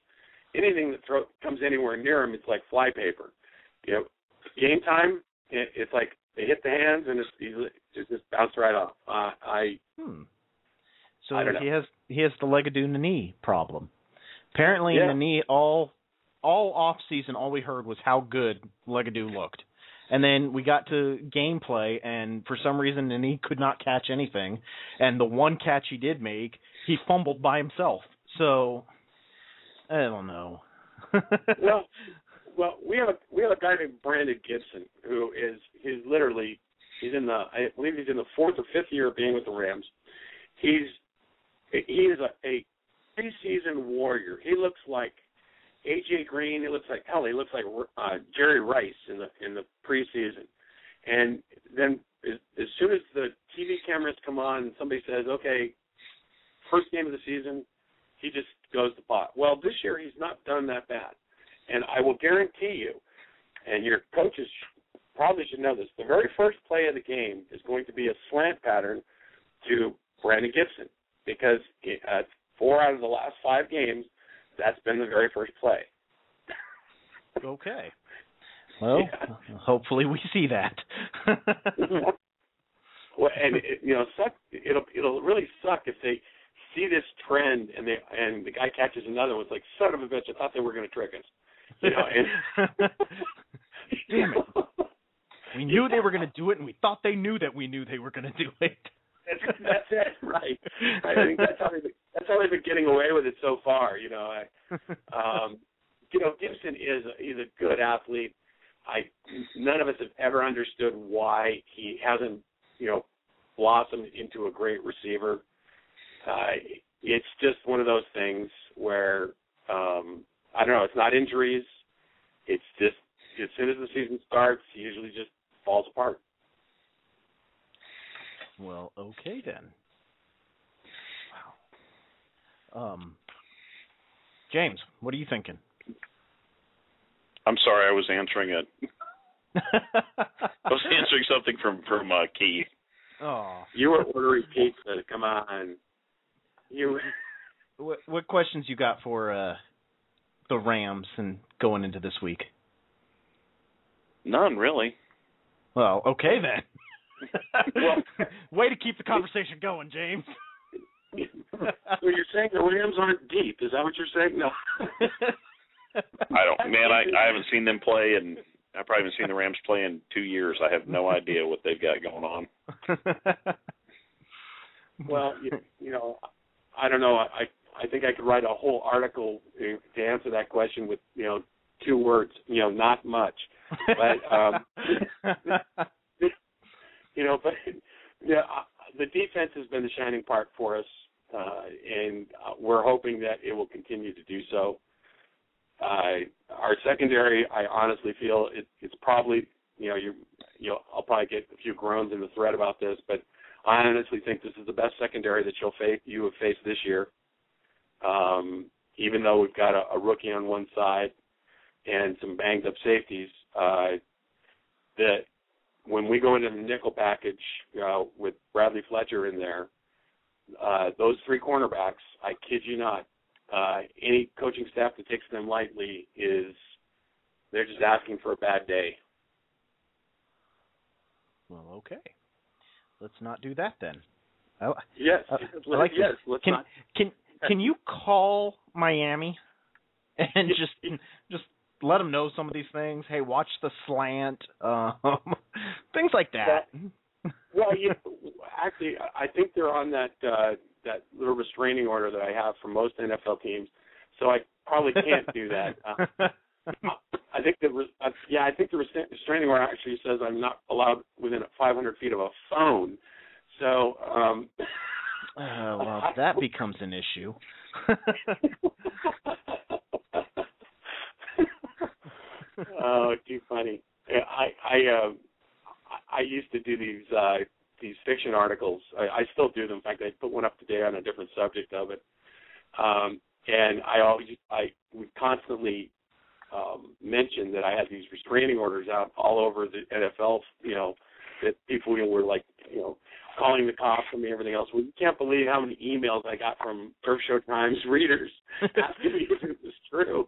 anything that throw, comes anywhere near him, it's like fly paper. You know, game time, it, it's like they hit the hands and it's, it's just bounced right off. Uh, I hmm. so I don't know. he has he has the Legado Nene problem. Apparently, yeah. Nene all all off season, all we heard was how good Legado looked, and then we got to gameplay, and for some reason, Nene could not catch anything, and the one catch he did make, he fumbled by himself. So. I don't know. well, well, we have a we have a guy named Brandon Gibson who is he's literally he's in the I believe he's in the fourth or fifth year of being with the Rams. He's he is a, a preseason warrior. He looks like A J Green. He looks like hell. He looks like uh, Jerry Rice in the in the preseason. And then as, as soon as the T V cameras come on, and somebody says, "Okay, first game of the season," he just goes to pot. Well, this year he's not done that bad. And I will guarantee you, and your coaches probably should know this, the very first play of the game is going to be a slant pattern to Brandon Gibson because uh, four out of the last five games, that's been the very first play. Okay. Well, yeah. Hopefully we see that. Well, and it, you know, suck, it'll it'll really suck if they see this trend, and they and the guy catches another one's like, son of a bitch, I thought they were going to trick us. You know, and damn it. We knew they were going to do it, and we thought they knew that we knew they were going to do it. That's, that's it, right. I think that's how, they've been, that's how they've been getting away with it so far, you know. I, um, you know, Gibson is a, he's a good athlete. I None of us have ever understood why he hasn't, you know, blossomed into a great receiver. Uh, it's just one of those things where, um, I don't know, it's not injuries. It's just as soon as the season starts, he usually just falls apart. Well, okay then. Wow. Um, James, what are you thinking? I'm sorry, I was answering it. I was answering something from, from uh, Keith. Oh. You were ordering pizza. Come on. You. What, what questions you got for uh, the Rams and going into this week? None, really. Well, okay then. Well, way to keep the conversation going, James. So you're saying the Rams aren't deep? Is that what you're saying? No. I don't, man. I, I haven't seen them play, and I probably haven't seen the Rams play in two years. I have no idea what they've got going on. Well, you, you know, I don't know. I I think I could write a whole article to, to answer that question with, you know, two words, you know, not much. But, um, you know, but yeah, the defense has been the shining part for us, uh, and we're hoping that it will continue to do so. Uh, our secondary, I honestly feel it, it's probably, you know, you, you know, I'll probably get a few groans in the thread about this, but I honestly think this is the best secondary that you'll face, you have faced this year, um, even though we've got a, a rookie on one side and some banged-up safeties. Uh, the when we go into the nickel package uh, with Bradley Fletcher in there, uh, those three cornerbacks, I kid you not, uh, any coaching staff that takes them lightly is they're just asking for a bad day. Well, okay. Let's not do that then. I, yes, uh, let, like yes. Let's can, not. Can can you call Miami and just just let them know some of these things? Hey, watch the slant, um, things like that. that well, you know, actually, I think they're on that uh, that little restraining order that I have for most N F L teams, so I probably can't do that. Uh, I think the uh, yeah, I think the restraining order actually says I'm not allowed within five hundred feet of a phone. So, um, uh, well, that becomes an issue. Oh, too funny! I I, uh, I used to do these uh, these fiction articles. I, I still do them. In fact, I put one up today on a different subject of it. Um, and I always I would constantly um, mention that I had these restraining orders out all over the N F L. You know, that people were like, you know, calling the cops and everything else. Well, you can't believe how many emails I got from Turf Show Times readers asking me if it was true.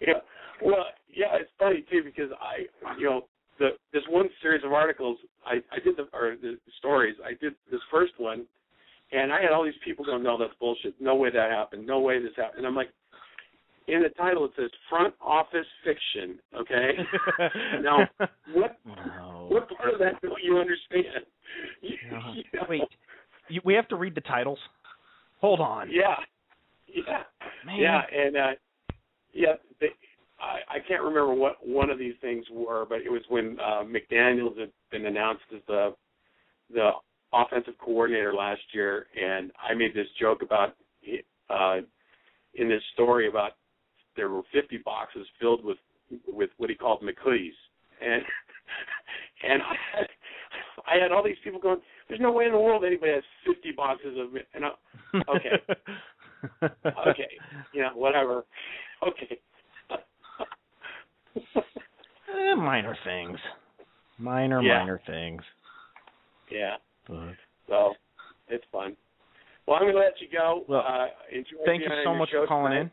yeah, well, yeah, it's funny too because I, you know, the this one series of articles I, I did the or the stories I did this first one, and I had all these people going, no, that's bullshit. No way that happened. No way this happened. And I'm like, in the title it says front office fiction. Okay, now what no. what part of that don't you understand? You, no. you know? Wait, you, we have to read the titles. Hold on. Yeah. Yeah, Man. yeah, and uh, yeah, they, I, I can't remember what one of these things were, but it was when uh, McDaniels had been announced as the the offensive coordinator last year, and I made this joke about uh, in this story about there were fifty boxes filled with with what he called McCoodies, and and I had, I had all these people going, "There's no way in the world anybody has fifty boxes of," and I, okay. okay, yeah, whatever. Okay. eh, minor things. Minor, yeah. minor things. Yeah. But. So, it's fun. Well, I'm going to let you go. Well, uh, enjoy thank you so much for calling tonight. in.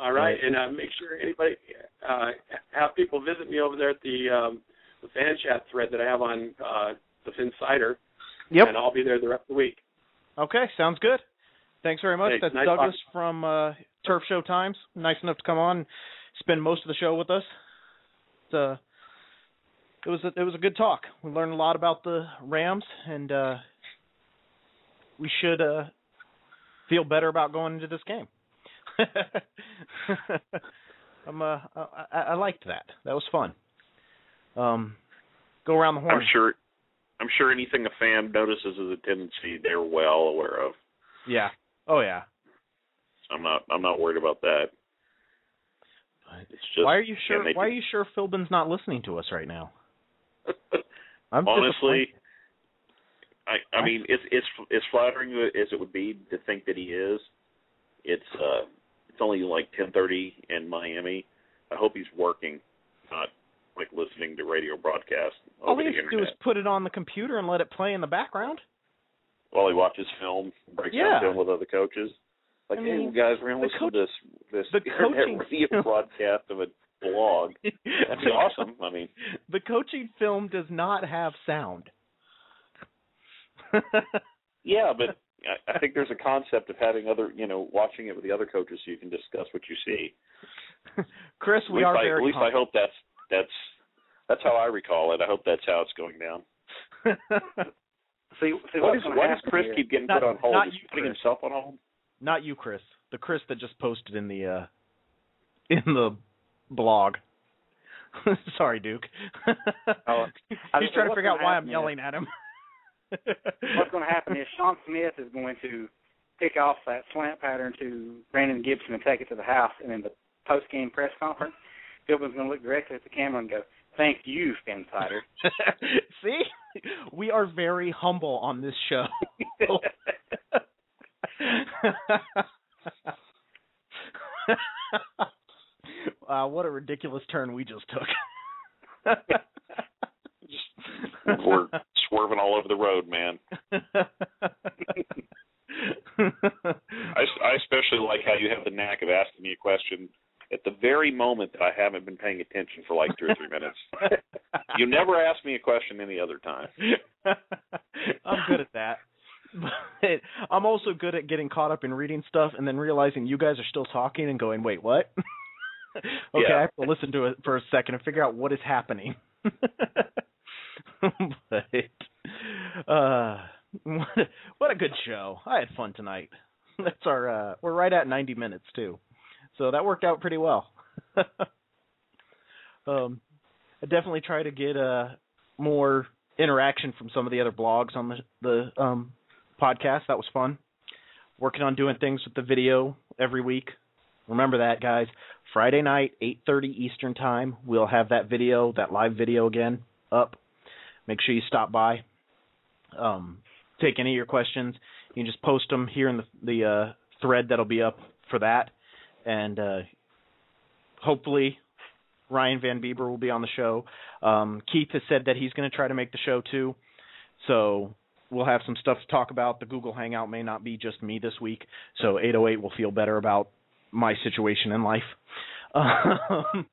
All right, right. and uh, make sure anybody, uh, have people visit me over there at the, um, the fan chat thread that I have on uh, the Phinsider. Yep. And I'll be there the rest of the week. Okay, sounds good. Thanks very much. Hey, That's nice Douglas talk. from uh, Turf Show Times. Nice enough to come on and spend most of the show with us. It's, uh, it was a, it was a good talk. We learned a lot about the Rams, and uh, we should uh, feel better about going into this game. I'm, uh, I, I liked that. That was fun. Um, go around the horn. I'm sure, I'm sure anything a fan notices is a tendency they're well aware of. Yeah. Oh, yeah. I'm not. I'm not worried about that. It's just, why are you sure? Why do... are you sure Philbin's not listening to us right now? I'm honestly, I. I mean, it's it's as flattering as it would be to think that he is. It's uh, it's only like ten thirty in Miami. I hope he's working, not like listening to radio broadcast. All we have to do is put it on the computer and let it play in the background. While he watches film, breaks yeah. down film with other coaches. Like, I mean, hey, guys, we're going to listen co- to this, this internet radio broadcast of a blog. That'd be awesome. I mean, the coaching film does not have sound. yeah, but I, I think there's a concept of having other, you know, watching it with the other coaches so you can discuss what you see. Chris, we are I, very At least humble. I hope that's, that's, that's how I recall it. I hope that's how it's going down. See, see, why, why does Chris here? keep getting not, put on hold? Is he putting Chris. himself on hold? Not you, Chris. The Chris that just posted in the uh, in the blog. Sorry, Duke. oh, He's trying saying, to figure out why I'm yelling is, at him. What's going to happen is Sean Smith is going to pick off that slant pattern to Brandon Gibson and take it to the house, and in the post-game press conference, Philbin's going to look directly at the camera and go, "Thank you, Phinsider." See? We are very humble on this show. ridiculous turn we just took. just, we're swerving all over the road, man. I, I especially like how you have the knack of asking me a question at the very moment that I haven't been paying attention for like two or three minutes. You never ask me a question any other time. I'm good at that. But I'm also good at getting caught up in reading stuff and then realizing you guys are still talking and going, wait, what? okay, yeah. I have to listen to it for a second and figure out what is happening. but uh, what, a, what a good show. I had fun tonight. That's our. Uh, we're right at ninety minutes, too. So that worked out pretty well. um, I definitely try to get uh, more interaction from some of the other blogs on the, the um, podcast. That was fun. Working on doing things with the video every week. Remember that, guys. Friday night, eight thirty Eastern time, we'll have that video, that live video again, up. Make sure you stop by. Um, take any of your questions. You can just post them here in the, the uh, thread that'll be up for that. And uh, hopefully Ryan Van Bieber will be on the show. Um, Keith has said that he's going to try to make the show too. So we'll have some stuff to talk about. The Google Hangout may not be just me this week. So eight oh eight will feel better about my situation in life. Um,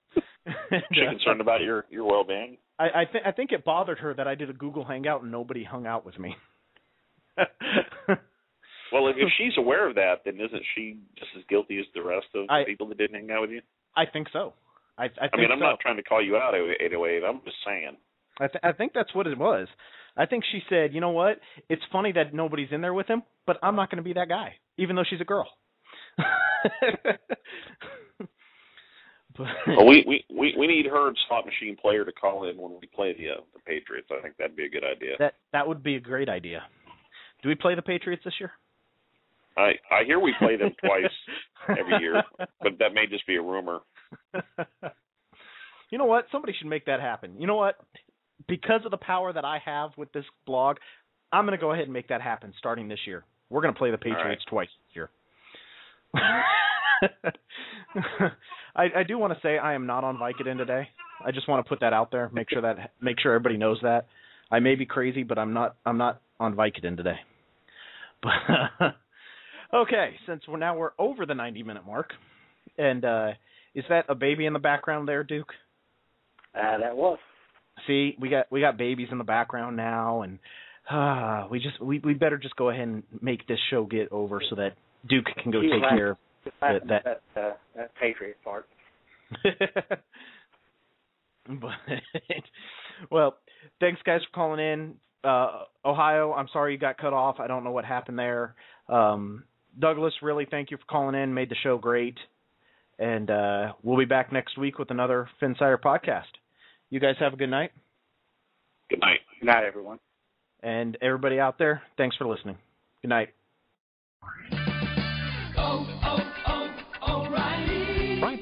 She's concerned about your, your well-being. I, I, th- I think it bothered her that I did a Google Hangout and nobody hung out with me. Well, if she's aware of that, then isn't she just as guilty as the rest of I, the people that didn't hang out with you? I think so. I, I, think I mean, I'm so. not trying to call you out at eight oh eight. I'm just saying. I, th- I think that's what it was. I think she said, you know what? It's funny that nobody's in there with him, but I'm not going to be that guy, even though she's a girl. but, well, we, we, we, we need her slot machine player to call in when we play the, uh, the Patriots. I think that'd be a good idea. That that would be a great idea. Do we play the Patriots this year? I, I hear we play them twice every year, but that may just be a rumor. You know what? Somebody should make that happen. You know what? Because of the power that I have with this blog, I'm going to go ahead and make that happen starting this year. We're going to play the Patriots right. twice this year. I, I do want to say I am not on Vicodin today. I just want to put that out there. Make sure that make sure everybody knows that. I may be crazy, but I'm not I'm not on Vicodin today. But okay, since we're now we're over the ninety-minute mark, and uh, is that a baby in the background there, Duke? Uh, that was. See, we got we got babies in the background now, and uh, we just we, we better just go ahead and make this show get over so that Duke can go He's take right. care of that that, that, uh, that Patriot part. but well, thanks guys for calling in. Uh, Ohio, I'm sorry you got cut off. I don't know what happened there. Um, Douglas, really thank you for calling in. Made the show great. And uh, we'll be back next week with another Phinsider podcast. You guys have a good night. Good night. Good night, everyone. And everybody out there, thanks for listening. Good night. Oh, oh, oh, O'Reilly. Right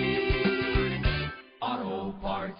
Auto Parts.